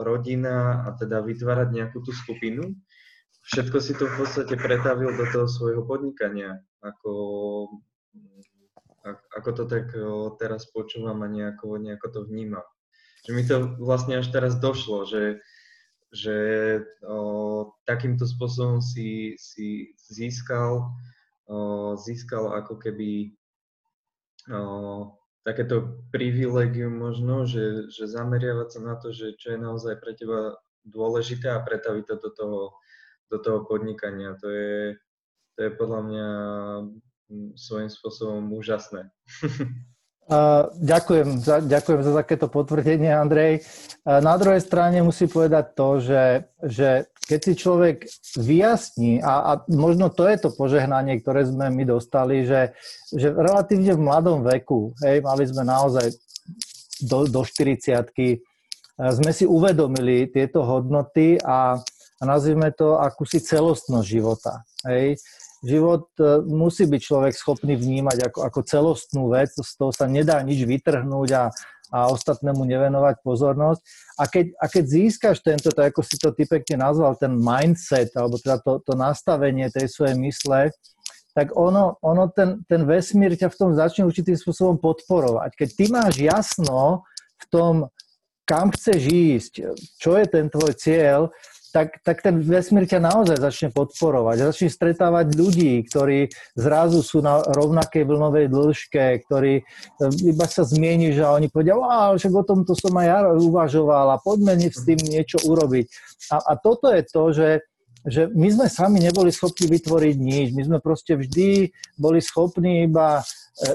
rodina a teda vytvárať nejakú tú skupinu, všetko si to v podstate pretavil do toho svojho podnikania, ako to tak teraz počúvam a nejako to vnímam. Že mi to vlastne až teraz došlo, že takýmto spôsobom si získal ako keby takéto privilegium možno, že zameriavať sa na to, že čo je naozaj pre teba dôležité a pretaviť to do toho podnikania. To je podľa mňa svojím spôsobom úžasné. Ďakujem za takéto potvrdenie, Andrej. Na druhej strane musím povedať to, že keď si človek vyjasní, a možno to je to požehnanie, ktoré sme my dostali, že relatívne v mladom veku, hej, mali sme naozaj do 40-ky, sme si uvedomili tieto hodnoty a nazvime to akúsi celostnosť života, hej. Život musí byť človek schopný vnímať ako celostnú vec, z toho sa nedá nič vytrhnúť a ostatnému nevenovať pozornosť. A keď získaš tento, tak ako si to ty pekne nazval, ten mindset, alebo teda to nastavenie tej svojej mysle, tak ono ten vesmír ťa v tom začne určitým spôsobom podporovať. Keď ty máš jasno v tom, kam chceš ísť, čo je ten tvoj cieľ, tak ten vesmír ťa naozaj začne podporovať. Začne stretávať ľudí, ktorí zrazu sú na rovnakej vlnovej dĺžke, ktorí iba sa zmieniš a oni povedia, však o tomto som aj ja uvažoval a poďme s tým niečo urobiť. A toto je to, že my sme sami neboli schopní vytvoriť nič. My sme proste vždy boli schopní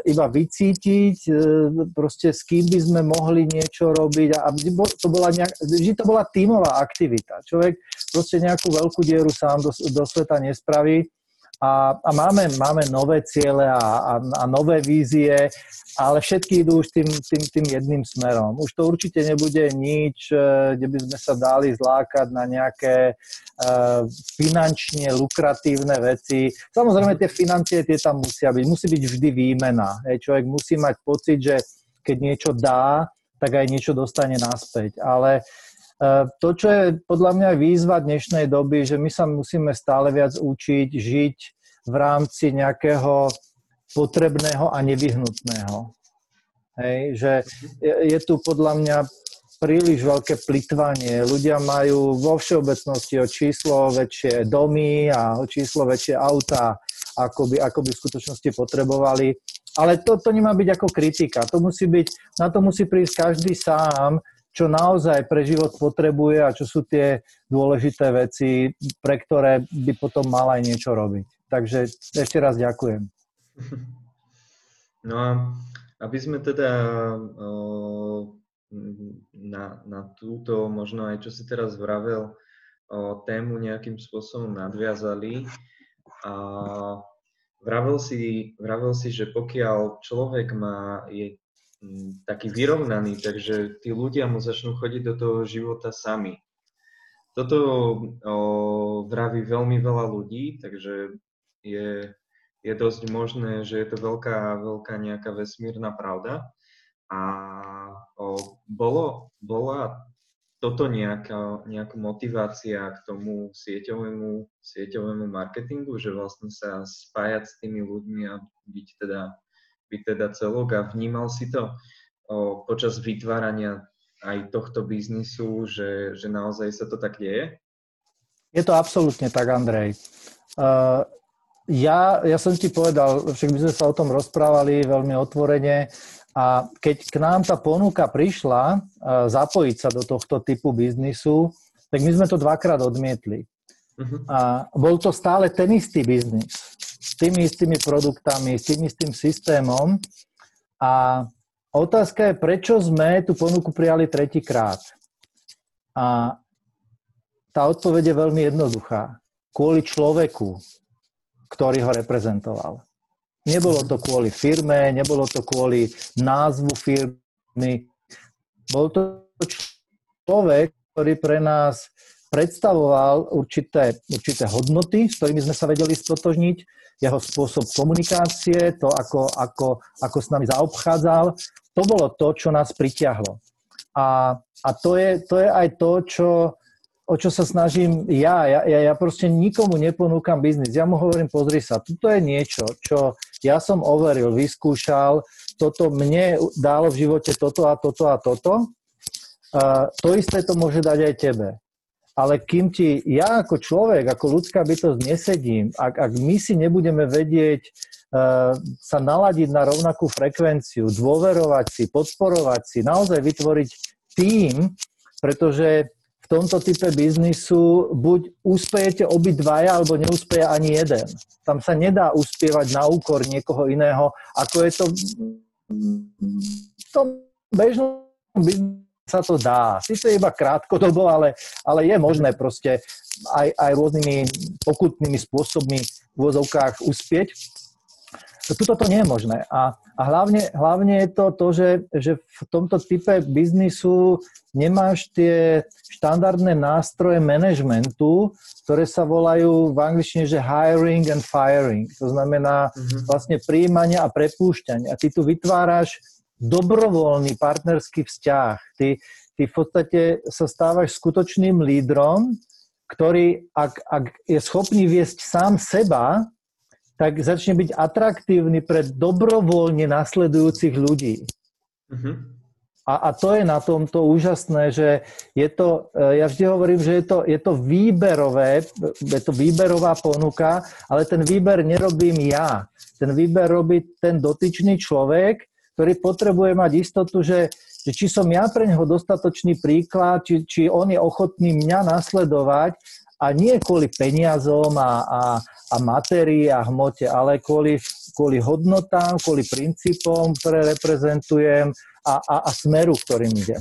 iba vycítiť, proste s kým by sme mohli niečo robiť a vždy to bola tímová aktivita. Človek proste nejakú veľkú dieru sám do sveta nespraví a máme nové ciele a nové vízie, ale všetky idú už tým jedným smerom. Už to určite nebude nič, kde by sme sa dali zlákať na nejaké finančne lukratívne veci. Samozrejme, tie financie tie tam musia byť. Musí byť vždy výmena. Človek musí mať pocit, že keď niečo dá, tak aj niečo dostane naspäť. Ale to, čo je podľa mňa výzva dnešnej doby, že my sa musíme stále viac učiť žiť v rámci nejakého potrebného a nevyhnutného. Hej? Že je tu podľa mňa príliš veľké plytvanie. Ľudia majú vo všeobecnosti o číslo väčšie domy a o číslo väčšie autá, ako by v skutočnosti potrebovali. Ale to nemá byť ako kritika. Na to musí prísť každý sám, čo naozaj pre život potrebuje a čo sú tie dôležité veci, pre ktoré by potom mal aj niečo robiť. Takže ešte raz ďakujem. No a aby sme teda na túto, možno aj čo si teraz vravel, tému nejakým spôsobom nadviazali. A vravel si, že pokiaľ človek je taký vyrovnaný, takže tí ľudia mu začnú chodiť do toho života sami. Toto vraví veľmi veľa ľudí, takže je dosť možné, že je to veľká nejaká vesmírna pravda. A bola toto nejaká motivácia k tomu sieťovému marketingu, že vlastne sa spájať s tými ľuďmi a byť teda celok a vnímal si to počas vytvárania aj tohto biznisu, že naozaj sa to tak deje? Je to absolútne tak, Andrej. Ja som ti povedal, však my sme sa o tom rozprávali veľmi otvorene a keď k nám tá ponuka prišla zapojiť sa do tohto typu biznisu, tak my sme to dvakrát odmietli. Uh-huh. A bol to stále ten istý biznis. S tými istými produktami, s tým istým systémom. A otázka je, prečo sme tú ponuku prijali tretíkrát. A tá odpoveď je veľmi jednoduchá. Kvôli človeku, ktorý ho reprezentoval. Nebolo to kvôli firme, nebolo to kvôli názvu firmy. Bol to človek, ktorý pre nás predstavoval určité hodnoty, s ktorými sme sa vedeli stotožniť, jeho spôsob komunikácie, to, ako s nami zaobchádzal, to bolo to, čo nás pritiahlo. A to je aj to, o čo sa snažím ja. Ja proste nikomu neponúkam biznis. Ja mu hovorím, pozri sa, toto je niečo, čo ja som overil, vyskúšal, toto mne dalo v živote toto a toto a toto. To isté to môže dať aj tebe. Ale kým ti ja ako človek, ako ľudská bytosť nesedím, ak my si nebudeme vedieť sa naladiť na rovnakú frekvenciu, dôverovať si, podporovať si, naozaj vytvoriť tím, pretože v tomto type biznisu buď úspejete obidvaja, alebo neúspeje ani jeden. Tam sa nedá uspievať na úkor niekoho iného, ako je to v tom bežnom biznise sa to dá. Sice iba krátkodobo, ale je možné proste aj rôznymi pokutnými spôsobmi v úvozovkách uspieť. Tuto to nie je možné. A hlavne je to, že v tomto type biznisu nemáš tie štandardné nástroje manažmentu, ktoré sa volajú v angličtine, že hiring and firing. To znamená vlastne prijímanie a prepúšťanie. A ty tu vytváraš dobrovoľný partnerský vzťah. Ty v podstate sa stávaš skutočným lídrom, ktorý, ak je schopný viesť sám seba, tak začne byť atraktívny pre dobrovoľne nasledujúcich ľudí. Uh-huh. A to je na tomto úžasné, že je to, ja vždy hovorím, že je to výberová ponuka, ale ten výber nerobím ja. Ten výber robí ten dotyčný človek, ktorý potrebuje mať istotu, že či som ja pre neho dostatočný príklad, či on je ochotný mňa nasledovať a nie kvôli peniazom a materii a hmote, ale kvôli hodnotám, kvôli princípom, ktoré reprezentujem a smeru, ktorým idem.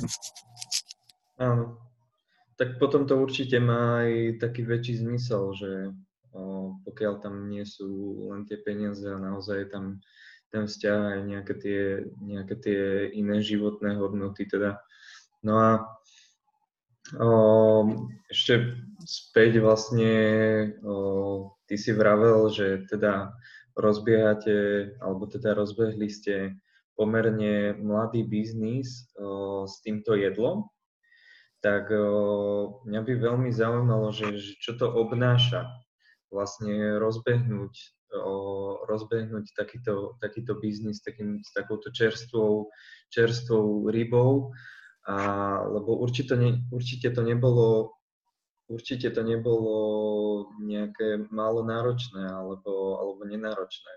Áno. Tak potom to určite má aj taký väčší zmysel, že pokiaľ tam nie sú len tie peniaze a naozaj tam ten vzťah aj nejaké tie iné životné hodnoty teda. No a ešte späť vlastne ty si vravel, že teda rozbehli ste pomerne mladý biznis s týmto jedlom, tak mňa by veľmi zaujímalo, že čo to obnáša vlastne rozbehnúť takýto biznis s takouto čerstvou rybou, lebo určite to nebolo nejaké málo náročné alebo nenáročné.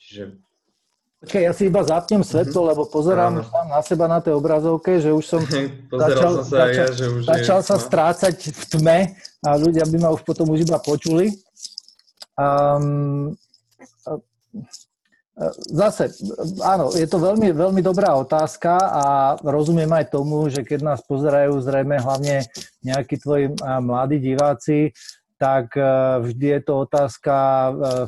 Čiže... Okay, ja si iba zapnem svetlo, lebo pozerám už tam na seba na tej obrazovke, že už som začal sa strácať v tme a ľudia by ma už potom už iba počuli. Zase, áno, je to veľmi, veľmi dobrá otázka a rozumiem aj tomu, že keď nás pozerajú zrejme hlavne nejakí tvoji mladí diváci, tak vždy je to otázka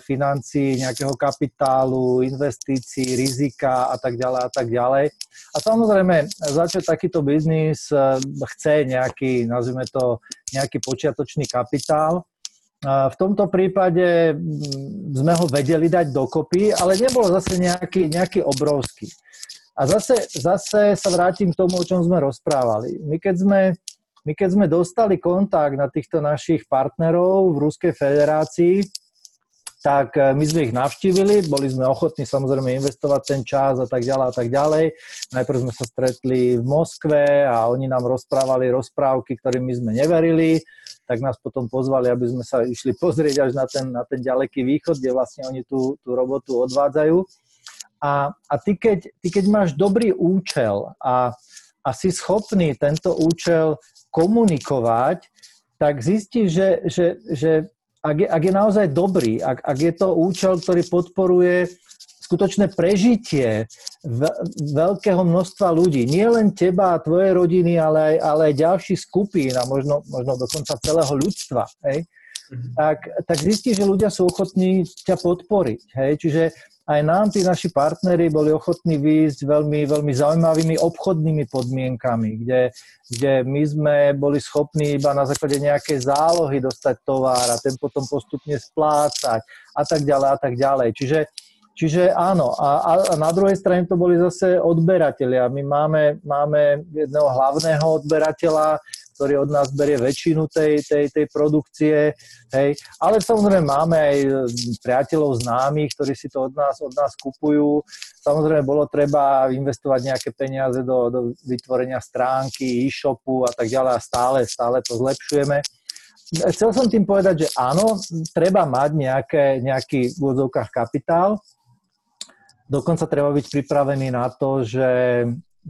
financií, nejakého kapitálu, investícií, rizika a tak ďalej a tak ďalej. A samozrejme, začať takýto biznis chce nejaký, nazvime to, nejaký počiatočný kapitál. V tomto prípade sme ho vedeli dať dokopy, ale nebolo zase nejaký obrovský. A zase sa vrátim k tomu, o čom sme rozprávali. My keď sme dostali kontakt na týchto našich partnerov v Ruskej federácii, tak my sme ich navštívili, boli sme ochotní samozrejme investovať ten čas a tak ďalej a tak ďalej. Najprv sme sa stretli v Moskve a oni nám rozprávali rozprávky, ktorým my sme neverili, tak nás potom pozvali, aby sme sa išli pozrieť až na ten ďaleký východ, kde vlastne oni tú robotu odvádzajú. A ty keď máš dobrý účel a si schopný tento účel komunikovať, tak zistíš, že ak je naozaj dobrý, ak je to účel, ktorý podporuje skutočné prežitie veľkého množstva ľudí, nie len teba a tvojej rodiny, ale aj ďalších skupín a možno dokonca celého ľudstva, hej? Tak zistíš, že ľudia sú ochotní ťa podporiť. Hej? Čiže aj nám tí naši partneri boli ochotní výjsť veľmi, veľmi zaujímavými obchodnými podmienkami, kde my sme boli schopní iba na základe nejakej zálohy dostať tovar a ten potom postupne splácať a tak ďalej a tak ďalej. Čiže áno, a na druhej strane to boli zase odberatelia. My máme jedného hlavného odberateľa, ktorý od nás berie väčšinu tej produkcie. Hej. Ale samozrejme máme aj priateľov známych, ktorí si to od nás kupujú. Samozrejme bolo treba investovať nejaké peniaze do vytvorenia stránky, e-shopu a tak ďalej a stále to zlepšujeme. Chcel som tým povedať, že áno, treba mať nejaký v úvodzovkách kapitál. Dokonca treba byť pripravený na to, že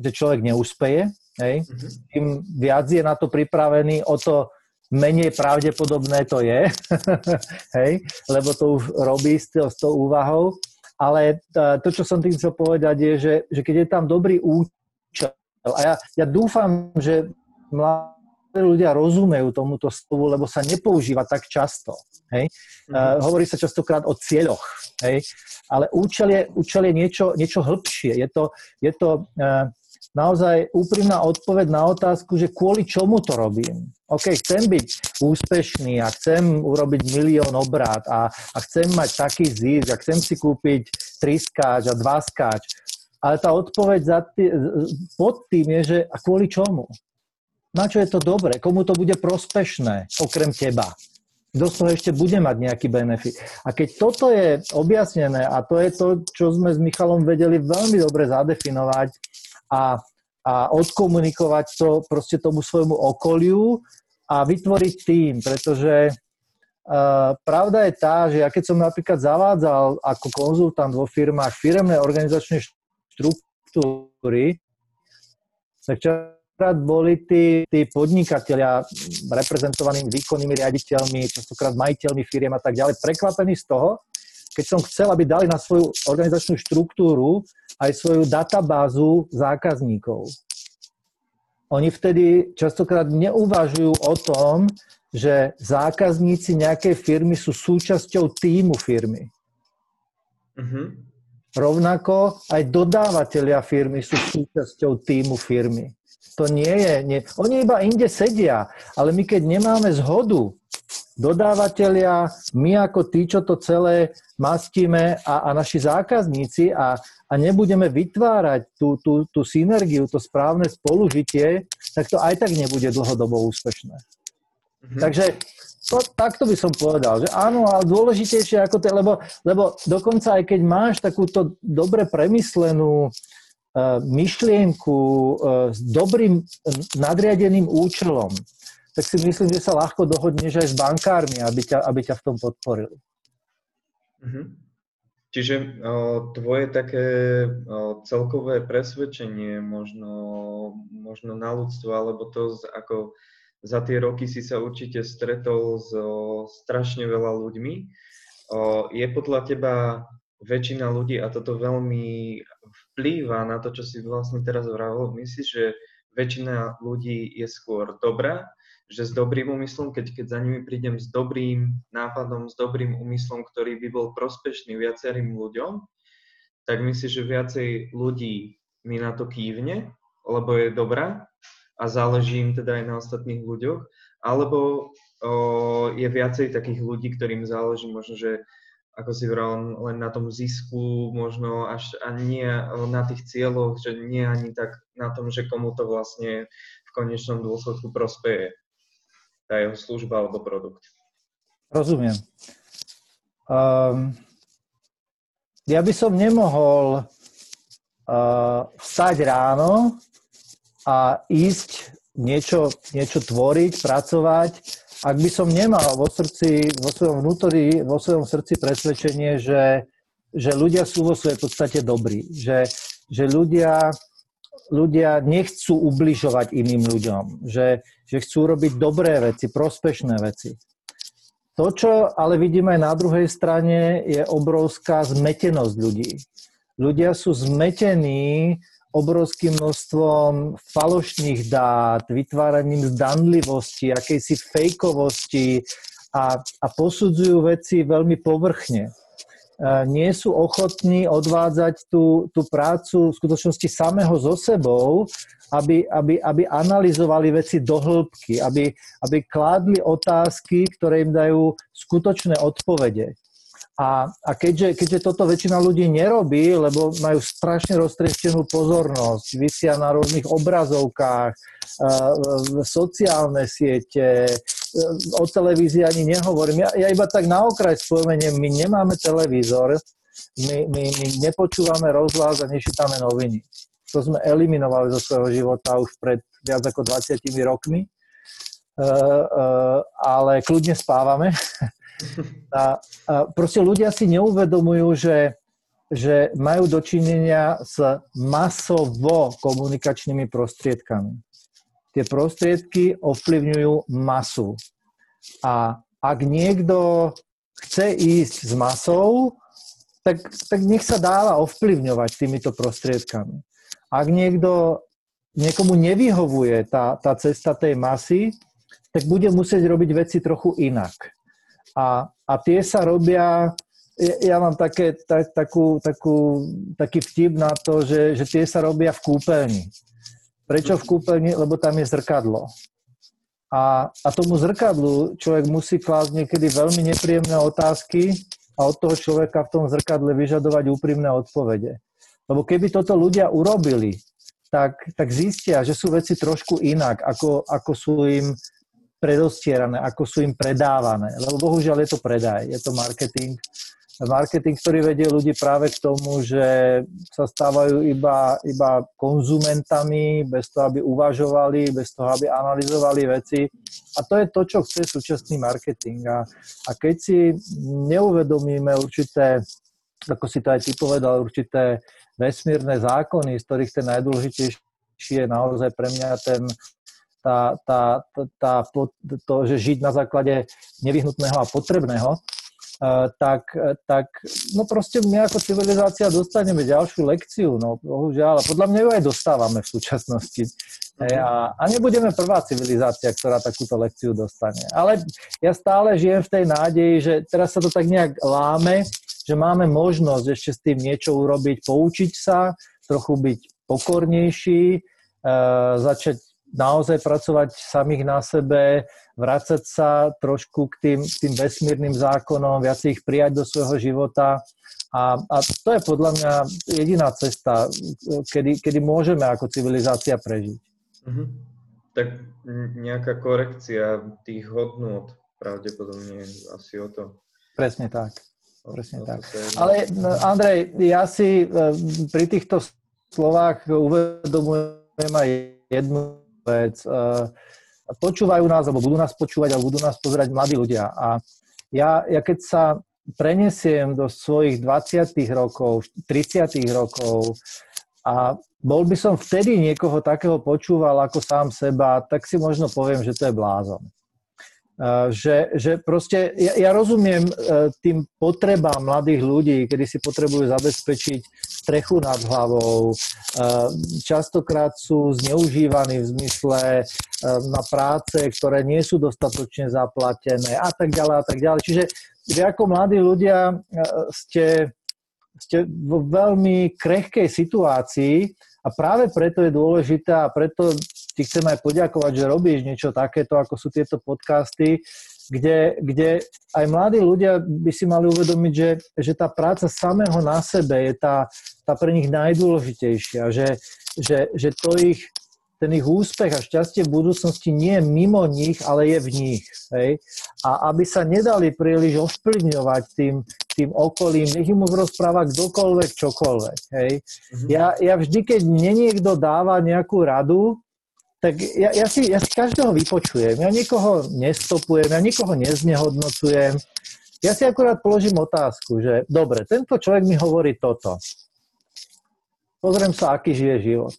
človek neúspeje. Hej. Tým viac je na to pripravený, o to menej pravdepodobné to je. Hej. Lebo to už robí s tou úvahou. Ale to, čo som tým chcel povedať, je, že keď je tam dobrý účel, a ja dúfam, že mladí ľudia rozumejú tomuto slovu, lebo sa nepoužíva tak často. Hej. Hovorí sa častokrát o cieľoch. Hej. Ale účel je niečo hĺbšie. Je to naozaj úprimná odpoveď na otázku, že kvôli čomu to robím. OK, chcem byť úspešný a chcem urobiť 1 000 000 obrat a chcem mať taký zisk a chcem si kúpiť 3 skáč a 2 skáč. Ale tá odpoveď pod tým je, že a kvôli čomu? Na čo je to dobre? Komu to bude prospešné okrem teba? Kto z toho ešte bude mať nejaký benefit? A keď toto je objasnené, a to je to, čo sme s Michalom vedeli veľmi dobre zadefinovať a odkomunikovať to proste tomu svojmu okoliu a vytvoriť tým, pretože pravda je tá, že ja keď som napríklad zavádzal ako konzultant vo firmách firemné organizačné štruktúry, tak častokrát boli tí podnikatelia reprezentovanými výkonnými riaditeľmi, častokrát majiteľmi firiem a tak ďalej, prekvapení z toho, keď som chcel, aby dali na svoju organizačnú štruktúru aj svoju databázu zákazníkov. Oni vtedy častokrát neuvažujú o tom, že zákazníci nejakej firmy sú súčasťou tímu firmy. Uh-huh. Rovnako aj dodávateľia firmy sú súčasťou tímu firmy. To nie je... Nie. Oni iba inde sedia, ale my keď nemáme zhodu, dodávateľia, my ako tí, čo to celé mastíme a naši zákazníci a nebudeme vytvárať tú synergiu, to správne spolužitie, tak to aj tak nebude dlhodobo úspešné. Mhm. Takže takto by som povedal, že áno, ale dôležitejšie ako to, lebo dokonca aj keď máš takúto dobre premyslenú myšlienku s dobrým nadriadeným účelom, tak si myslím, že sa ľahko dohodneš aj s bankármi, aby ťa v tom podporili. Mm-hmm. Čiže tvoje také celkové presvedčenie možno na ľudstvo, alebo to, ako za tie roky si sa určite stretol s strašne veľa ľuďmi, je podľa teba väčšina ľudí, a toto veľmi vplýva na to, čo si vlastne teraz vravil, myslíš, že väčšina ľudí je skôr dobrá, že s dobrým úmyslom, keď za nimi prídem s dobrým nápadom, s dobrým úmyslom, ktorý by bol prospešný viacerým ľuďom, tak myslím, že viacej ľudí mi na to kývne, lebo je dobrá a záleží im teda aj na ostatných ľuďoch, alebo je viacej takých ľudí, ktorým záleží možno, že ako si vravel, len na tom zisku, možno až a nie na tých cieľoch, že nie ani tak na tom, že komu to vlastne v konečnom dôsledku prospeje. Tá jeho služba alebo produkt. Rozumiem. Ja by som nemohol vstať ráno a ísť niečo tvoriť, pracovať, ak by som nemal vo svojom srdci presvedčenie, že ľudia sú vo svojej podstate dobrí, že ľudia nechcú ubližovať iným ľuďom, že chcú robiť dobré veci, prospešné veci. To, čo ale vidíme aj na druhej strane, je obrovská zmetenosť ľudí. Ľudia sú zmetení obrovským množstvom falošných dát, vytváraním zdanlivosti, akejsi fejkovosti a posudzujú veci veľmi povrchne. nie sú ochotní odvádzať tú prácu v skutočnosti samého so sebou, aby analyzovali veci do hĺbky, aby kládli otázky, ktoré im dajú skutočné odpovede. A keďže toto väčšina ľudí nerobí, lebo majú strašne roztrieštenú pozornosť, visia na rôznych obrazovkách, sociálne siete, o televízii ani nehovorím. Ja iba tak na okraj spomeniem, my nemáme televízor, my nepočúvame rozhlas a nečítame noviny. To sme eliminovali zo svojho života už pred viac ako 20 rokmi, ale kľudne spávame. A proste ľudia si neuvedomujú, že majú dočinenia s masovo komunikačnými prostriedkami. Tie prostriedky ovplyvňujú masu. A ak niekto chce ísť s masou, tak nech sa dáva ovplyvňovať týmito prostriedkami. Ak niekomu nevyhovuje tá cesta tej masy, tak bude musieť robiť veci trochu inak. A tie sa robia, ja mám taký vtip na to, že tie sa robia v kúpeľni. Prečo v kúpeľni? Lebo tam je zrkadlo. A tomu zrkadlu človek musí klásť niekedy veľmi nepríjemné otázky a od toho človeka v tom zrkadle vyžadovať úprimné odpovede. Lebo keby toto ľudia urobili, tak zistia, že sú veci trošku inak, ako sú im predostierané, ako sú im predávané. Lebo bohužiaľ je to predaj, je to marketing. Marketing, ktorý vedie ľudí práve k tomu, že sa stávajú iba konzumentami, bez toho, aby uvažovali, bez toho, aby analyzovali veci. A to je to, čo chce súčasný marketing. A keď si neuvedomíme určité, ako si to aj ty povedal, určité vesmírne zákony, z ktorých ten najdôležitejší je naozaj pre mňa to, že žiť na základe nevyhnutného a potrebného, tak no proste my ako civilizácia dostaneme ďalšiu lekciu, no bohužiaľ, a podľa mňa ju aj dostávame v súčasnosti. A nebudeme prvá civilizácia, ktorá takúto lekciu dostane. Ale ja stále žijem v tej nádeji, že teraz sa to tak nejak láme, že máme možnosť ešte s tým niečo urobiť, poučiť sa, trochu byť pokornejší, začať naozaj pracovať samých na sebe, vrácať sa trošku k tým vesmírnym zákonom, viac ich prijať do svojho života. A to je podľa mňa jediná cesta, kedy môžeme ako civilizácia prežiť. Mhm. Tak nejaká korekcia tých hodnôt pravdepodobne asi o to. Presne tak. Presne tak. Ale Andrej, ja si pri týchto slovách uvedomujem aj jednu vec. Počúvajú nás, alebo budú nás počúvať, alebo budú nás pozerať mladí ľudia. A ja keď sa prenesiem do svojich 20 rokov, 30 rokov a bol by som vtedy niekoho takého počúval ako sám seba, tak si možno poviem, že to je blázon. Že proste ja rozumiem tým potrebám mladých ľudí, kedy si potrebujú zabezpečiť strechu nad hlavou. Častokrát sú zneužívaní v zmysle na práce, ktoré nie sú dostatočne zaplatené a tak ďalej a tak ďalej. Čiže vy ako mladí ľudia ste vo veľmi krehkej situácii a práve preto je dôležité a preto ti chcem aj poďakovať, že robíš niečo takéto, ako sú tieto podcasty, kde aj mladí ľudia by si mali uvedomiť, že tá práca samého na sebe je tá pre nich najdôležitejšia, že ten ich úspech a šťastie v budúcnosti nie je mimo nich, ale je v nich. Hej? A aby sa nedali príliš ovplyvňovať tým okolím, nech im už rozpráva kdokoľvek, čokoľvek. Hej? Ja vždy, keď mne niekto dáva nejakú radu, tak ja si každého vypočujem. Ja nikoho nestopujem, ja nikoho neznehodnocujem. Ja si akurát položím otázku, že dobre, tento človek mi hovorí toto. Pozriem sa, aký žije život.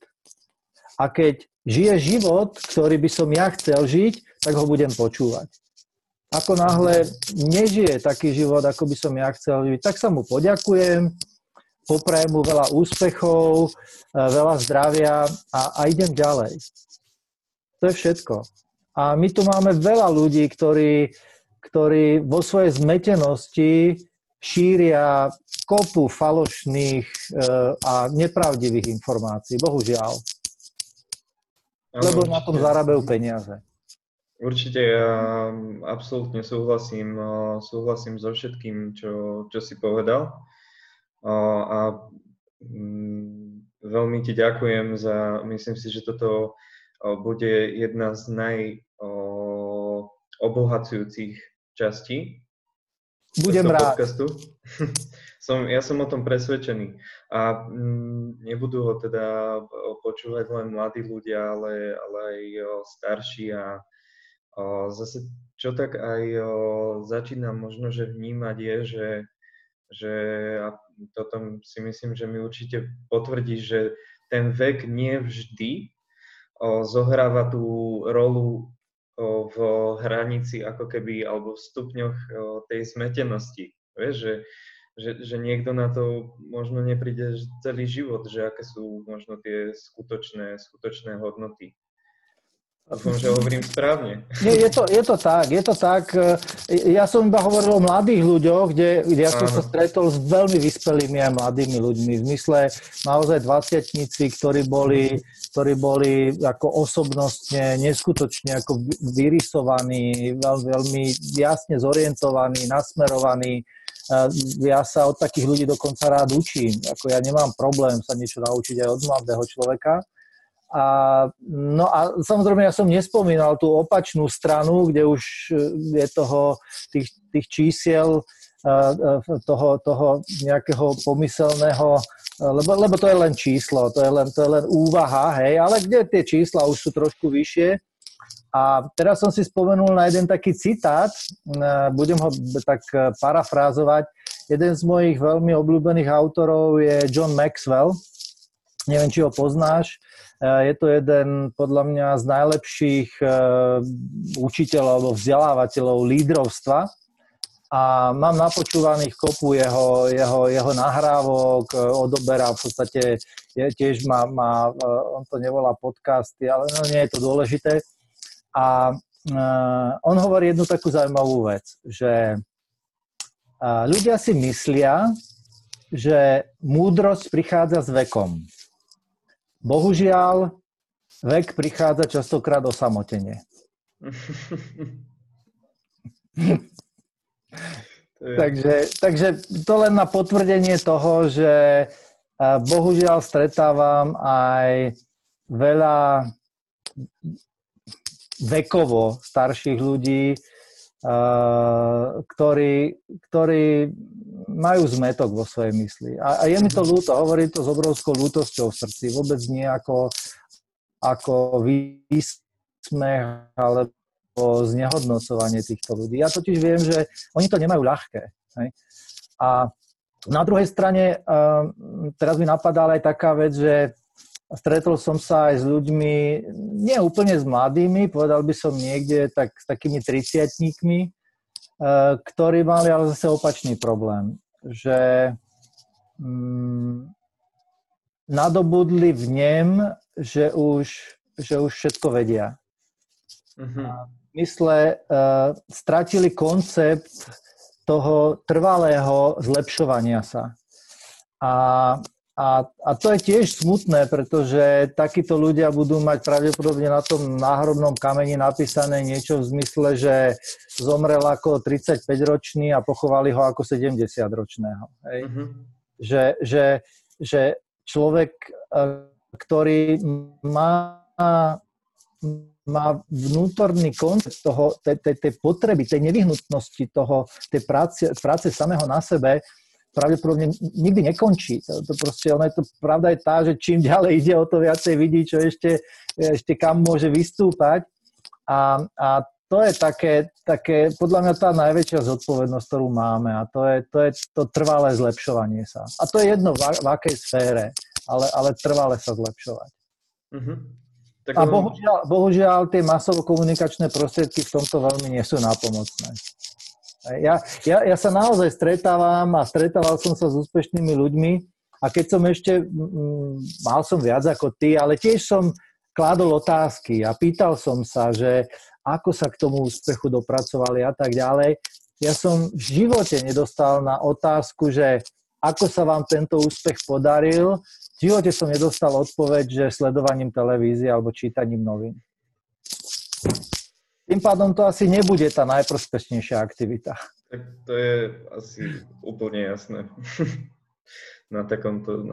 A keď žije život, ktorý by som ja chcel žiť, tak ho budem počúvať. Ako náhle nežije taký život, ako by som ja chcel žiť, tak sa mu poďakujem, poprajem mu veľa úspechov, veľa zdravia a idem ďalej. To je všetko. A my tu máme veľa ľudí, ktorí vo svojej zmetenosti šíria kopu falošných a nepravdivých informácií, bohužiaľ. Lebo na tom zarábajú peniaze. Určite, ja absolútne súhlasím so všetkým, čo si povedal. A veľmi ti ďakujem za, myslím si, že toto bude jedna z najobohacujúcich častí. Budem rád. Ja som o tom presvedčený. A nebudú ho teda počúvať len mladí ľudia, ale aj starší. A zase, čo tak aj začínam možno, že vnímať je, že a toto si myslím, že mi určite potvrdí, že ten vek nevždy zohráva tú rolu v hranici ako keby, alebo v stupňoch tej smetenosti. Vieš, že niekto na to možno nepríde celý život, že aké sú možno tie skutočné hodnoty. A dúfam, že hovorím správne. Nie, je to tak. Ja som iba hovoril o mladých ľuďoch, kde ja som sa stretol s veľmi vyspelými aj mladými ľuďmi. V zmysle naozaj 20-tníci, ktorí boli ako osobnostne, neskutočne ako vyrysovaní, veľmi jasne zorientovaní, nasmerovaní. Ja sa od takých ľudí dokonca rád učím. Ako ja nemám problém sa niečo naučiť aj od mladého človeka. No a samozrejme, ja som nespomínal tú opačnú stranu, kde už je toho, tých čísiel, toho nejakého pomyselného, lebo to je len číslo, to je len úvaha, hej, ale kde tie čísla už sú trošku vyššie. A teraz som si spomenul na jeden taký citát, budem ho tak parafrázovať. Jeden z mojich veľmi obľúbených autorov je John Maxwell. Neviem, či ho poznáš. Je to jeden podľa mňa z najlepších učiteľov alebo vzdelávateľov lídrovstva a mám napočúvaných kopu jeho nahrávok, odoberá v podstate, tiež má, on to nevolá podcasty, ale no, nie je to dôležité. A on hovorí jednu takú zaujímavú vec, že ľudia si myslia, že múdrosť prichádza s vekom. Bohužiaľ, vek prichádza častokrát osamotene. Takže to len na potvrdenie toho, že bohužiaľ stretávam aj veľa vekovo starších ľudí, ktorí majú zmätok vo svojej mysli. A je mi to ľúto, hovorím to s obrovskou ľútosťou v srdci. Vôbec nie ako výsmech alebo znehodnocovanie týchto ľudí. Ja totiž viem, že oni to nemajú ľahké. Hej? A na druhej strane, teraz mi napadala aj taká vec, že stretol som sa aj s ľuďmi, nie úplne s mladými, povedal by som niekde tak s takými 30-tníkmi, ktorí mali ale zase opačný problém, že nadobudli v nem, že už všetko vedia. A v mysle stratili koncept toho trvalého zlepšovania sa. A to je tiež smutné, pretože takíto ľudia budú mať pravdepodobne na tom náhrobnom kameni napísané niečo v zmysle, že zomrel ako 35-ročný a pochovali ho ako 70-ročného. Hej? Mm-hmm. Že človek, ktorý má vnútorný koncept toho, tej potreby, tej nevyhnutnosti toho, tej práce samého na sebe, pravdepodobne nikdy nekončí. To pravda je tá, že čím ďalej ide, o to viacej vidí, čo ešte kam môže vystúpať. A to je také, podľa mňa tá najväčšia zodpovednosť, ktorú máme. A to je to trvalé zlepšovanie sa. A to je jedno v akej sfére, ale trvalé sa zlepšovať. Mm-hmm. A bohužiaľ tie masovo-komunikačné prostriedky v tomto veľmi nie sú nápomocné. Ja sa naozaj stretával som sa s úspešnými ľuďmi a keď som ešte, mal som viac ako ty, ale tiež som kládol otázky a pýtal som sa, že ako sa k tomu úspechu dopracovali a tak ďalej. Ja som v živote nedostal na otázku, že ako sa vám tento úspech podaril? V živote som nedostal odpoveď, že sledovaním televízie alebo čítaním novín. Tým pádom to asi nebude tá najprospešnejšia aktivita. Tak to je asi úplne jasné. Na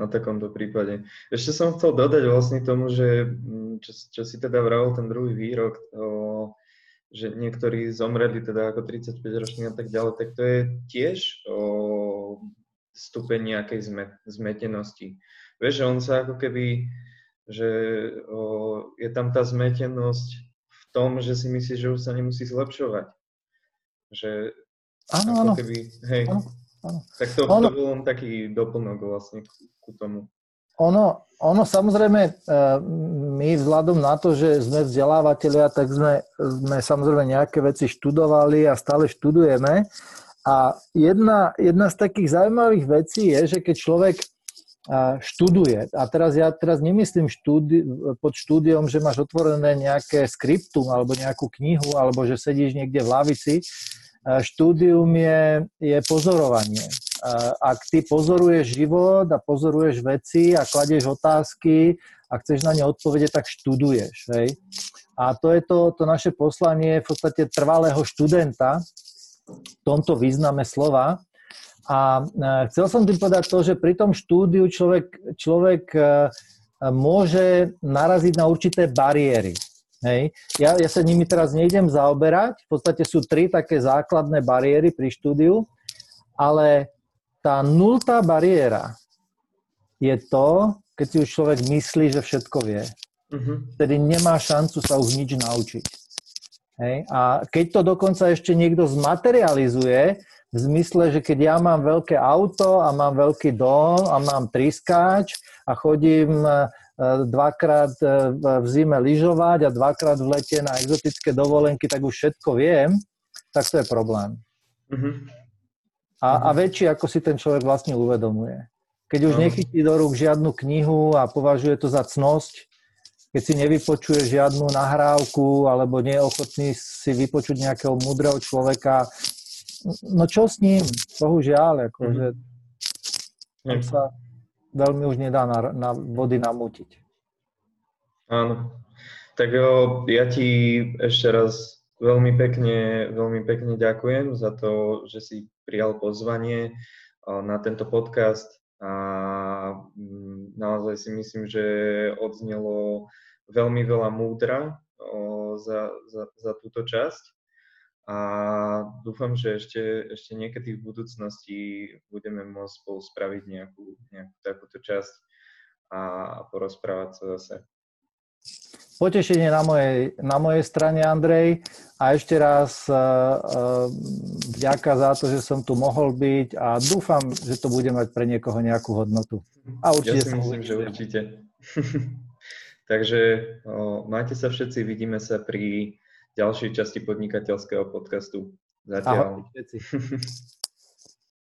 takomto prípade. Ešte som chcel dodať vlastne tomu, že čo si teda vravil ten druhý výrok, že niektorí zomreli teda ako 35-roční a tak ďalej, tak to je tiež stupeň nejakej zmetenosti. Vieš, že on sa ako keby, že je tam tá zmetenosť v tom, že si myslíš, že už sa nemusí zlepšovať. Že ano, ako keby, hej. Ano. Tak to bol len taký doplnok vlastne ku tomu. Ono samozrejme, my vzhľadom na to, že sme vzdelávatelia, tak sme samozrejme nejaké veci študovali a stále študujeme. A jedna z takých zaujímavých vecí je, že keď človek študuje, a ja teraz nemyslím pod štúdiom, že máš otvorené nejaké skriptum alebo nejakú knihu, alebo že sedíš niekde v lavici. Štúdium je pozorovanie. Ak ty pozoruješ život a pozoruješ veci a kladieš otázky a chceš na ne odpovede, tak študuješ. Hej? A to je to naše poslanie v podstate trvalého študenta v tomto význame slova. A chcel som tým povedať to, že pri tom štúdiu človek môže naraziť na určité bariéry. Hej. Ja sa nimi teraz nejdem zaoberať, v podstate sú 3 také základné bariéry pri štúdiu, ale tá 0. bariéra je to, keď si už človek myslí, že všetko vie. Tedy nemá šancu sa už nič naučiť. Hej. A keď to dokonca ešte niekto zmaterializuje, v zmysle, že keď ja mám veľké auto a mám veľký dom a mám triskáč a chodím dvakrát v zime lyžovať a dvakrát v lete na exotické dovolenky, tak už všetko viem, tak to je problém. A väčší, ako si ten človek vlastne uvedomuje. Keď už nechytí do rúk žiadnu knihu a považuje to za cnosť, keď si nevypočuje žiadnu nahrávku alebo nie je ochotný si vypočuť nejakého múdreho človeka, no čo s ním? Bohužiaľ, akože tam sa veľmi už nedá na vody namútiť. Áno. Tak ja ti ešte raz veľmi pekne ďakujem za to, že si prijal pozvanie na tento podcast a naozaj si myslím, že odznelo veľmi veľa múdra za túto časť. A dúfam, že ešte niekedy v budúcnosti budeme môcť spolu spraviť nejakú takúto časť a porozprávať sa zase. Potešenie na mojej strane, Andrej. A ešte raz vďaka za to, že som tu mohol byť a dúfam, že to bude mať pre niekoho nejakú hodnotu. A určite ja si myslím, že určite. Takže majte sa všetci, vidíme sa pri ďalšej časti podnikateľského podcastu. Zatiaľ. Ahoj, všetci.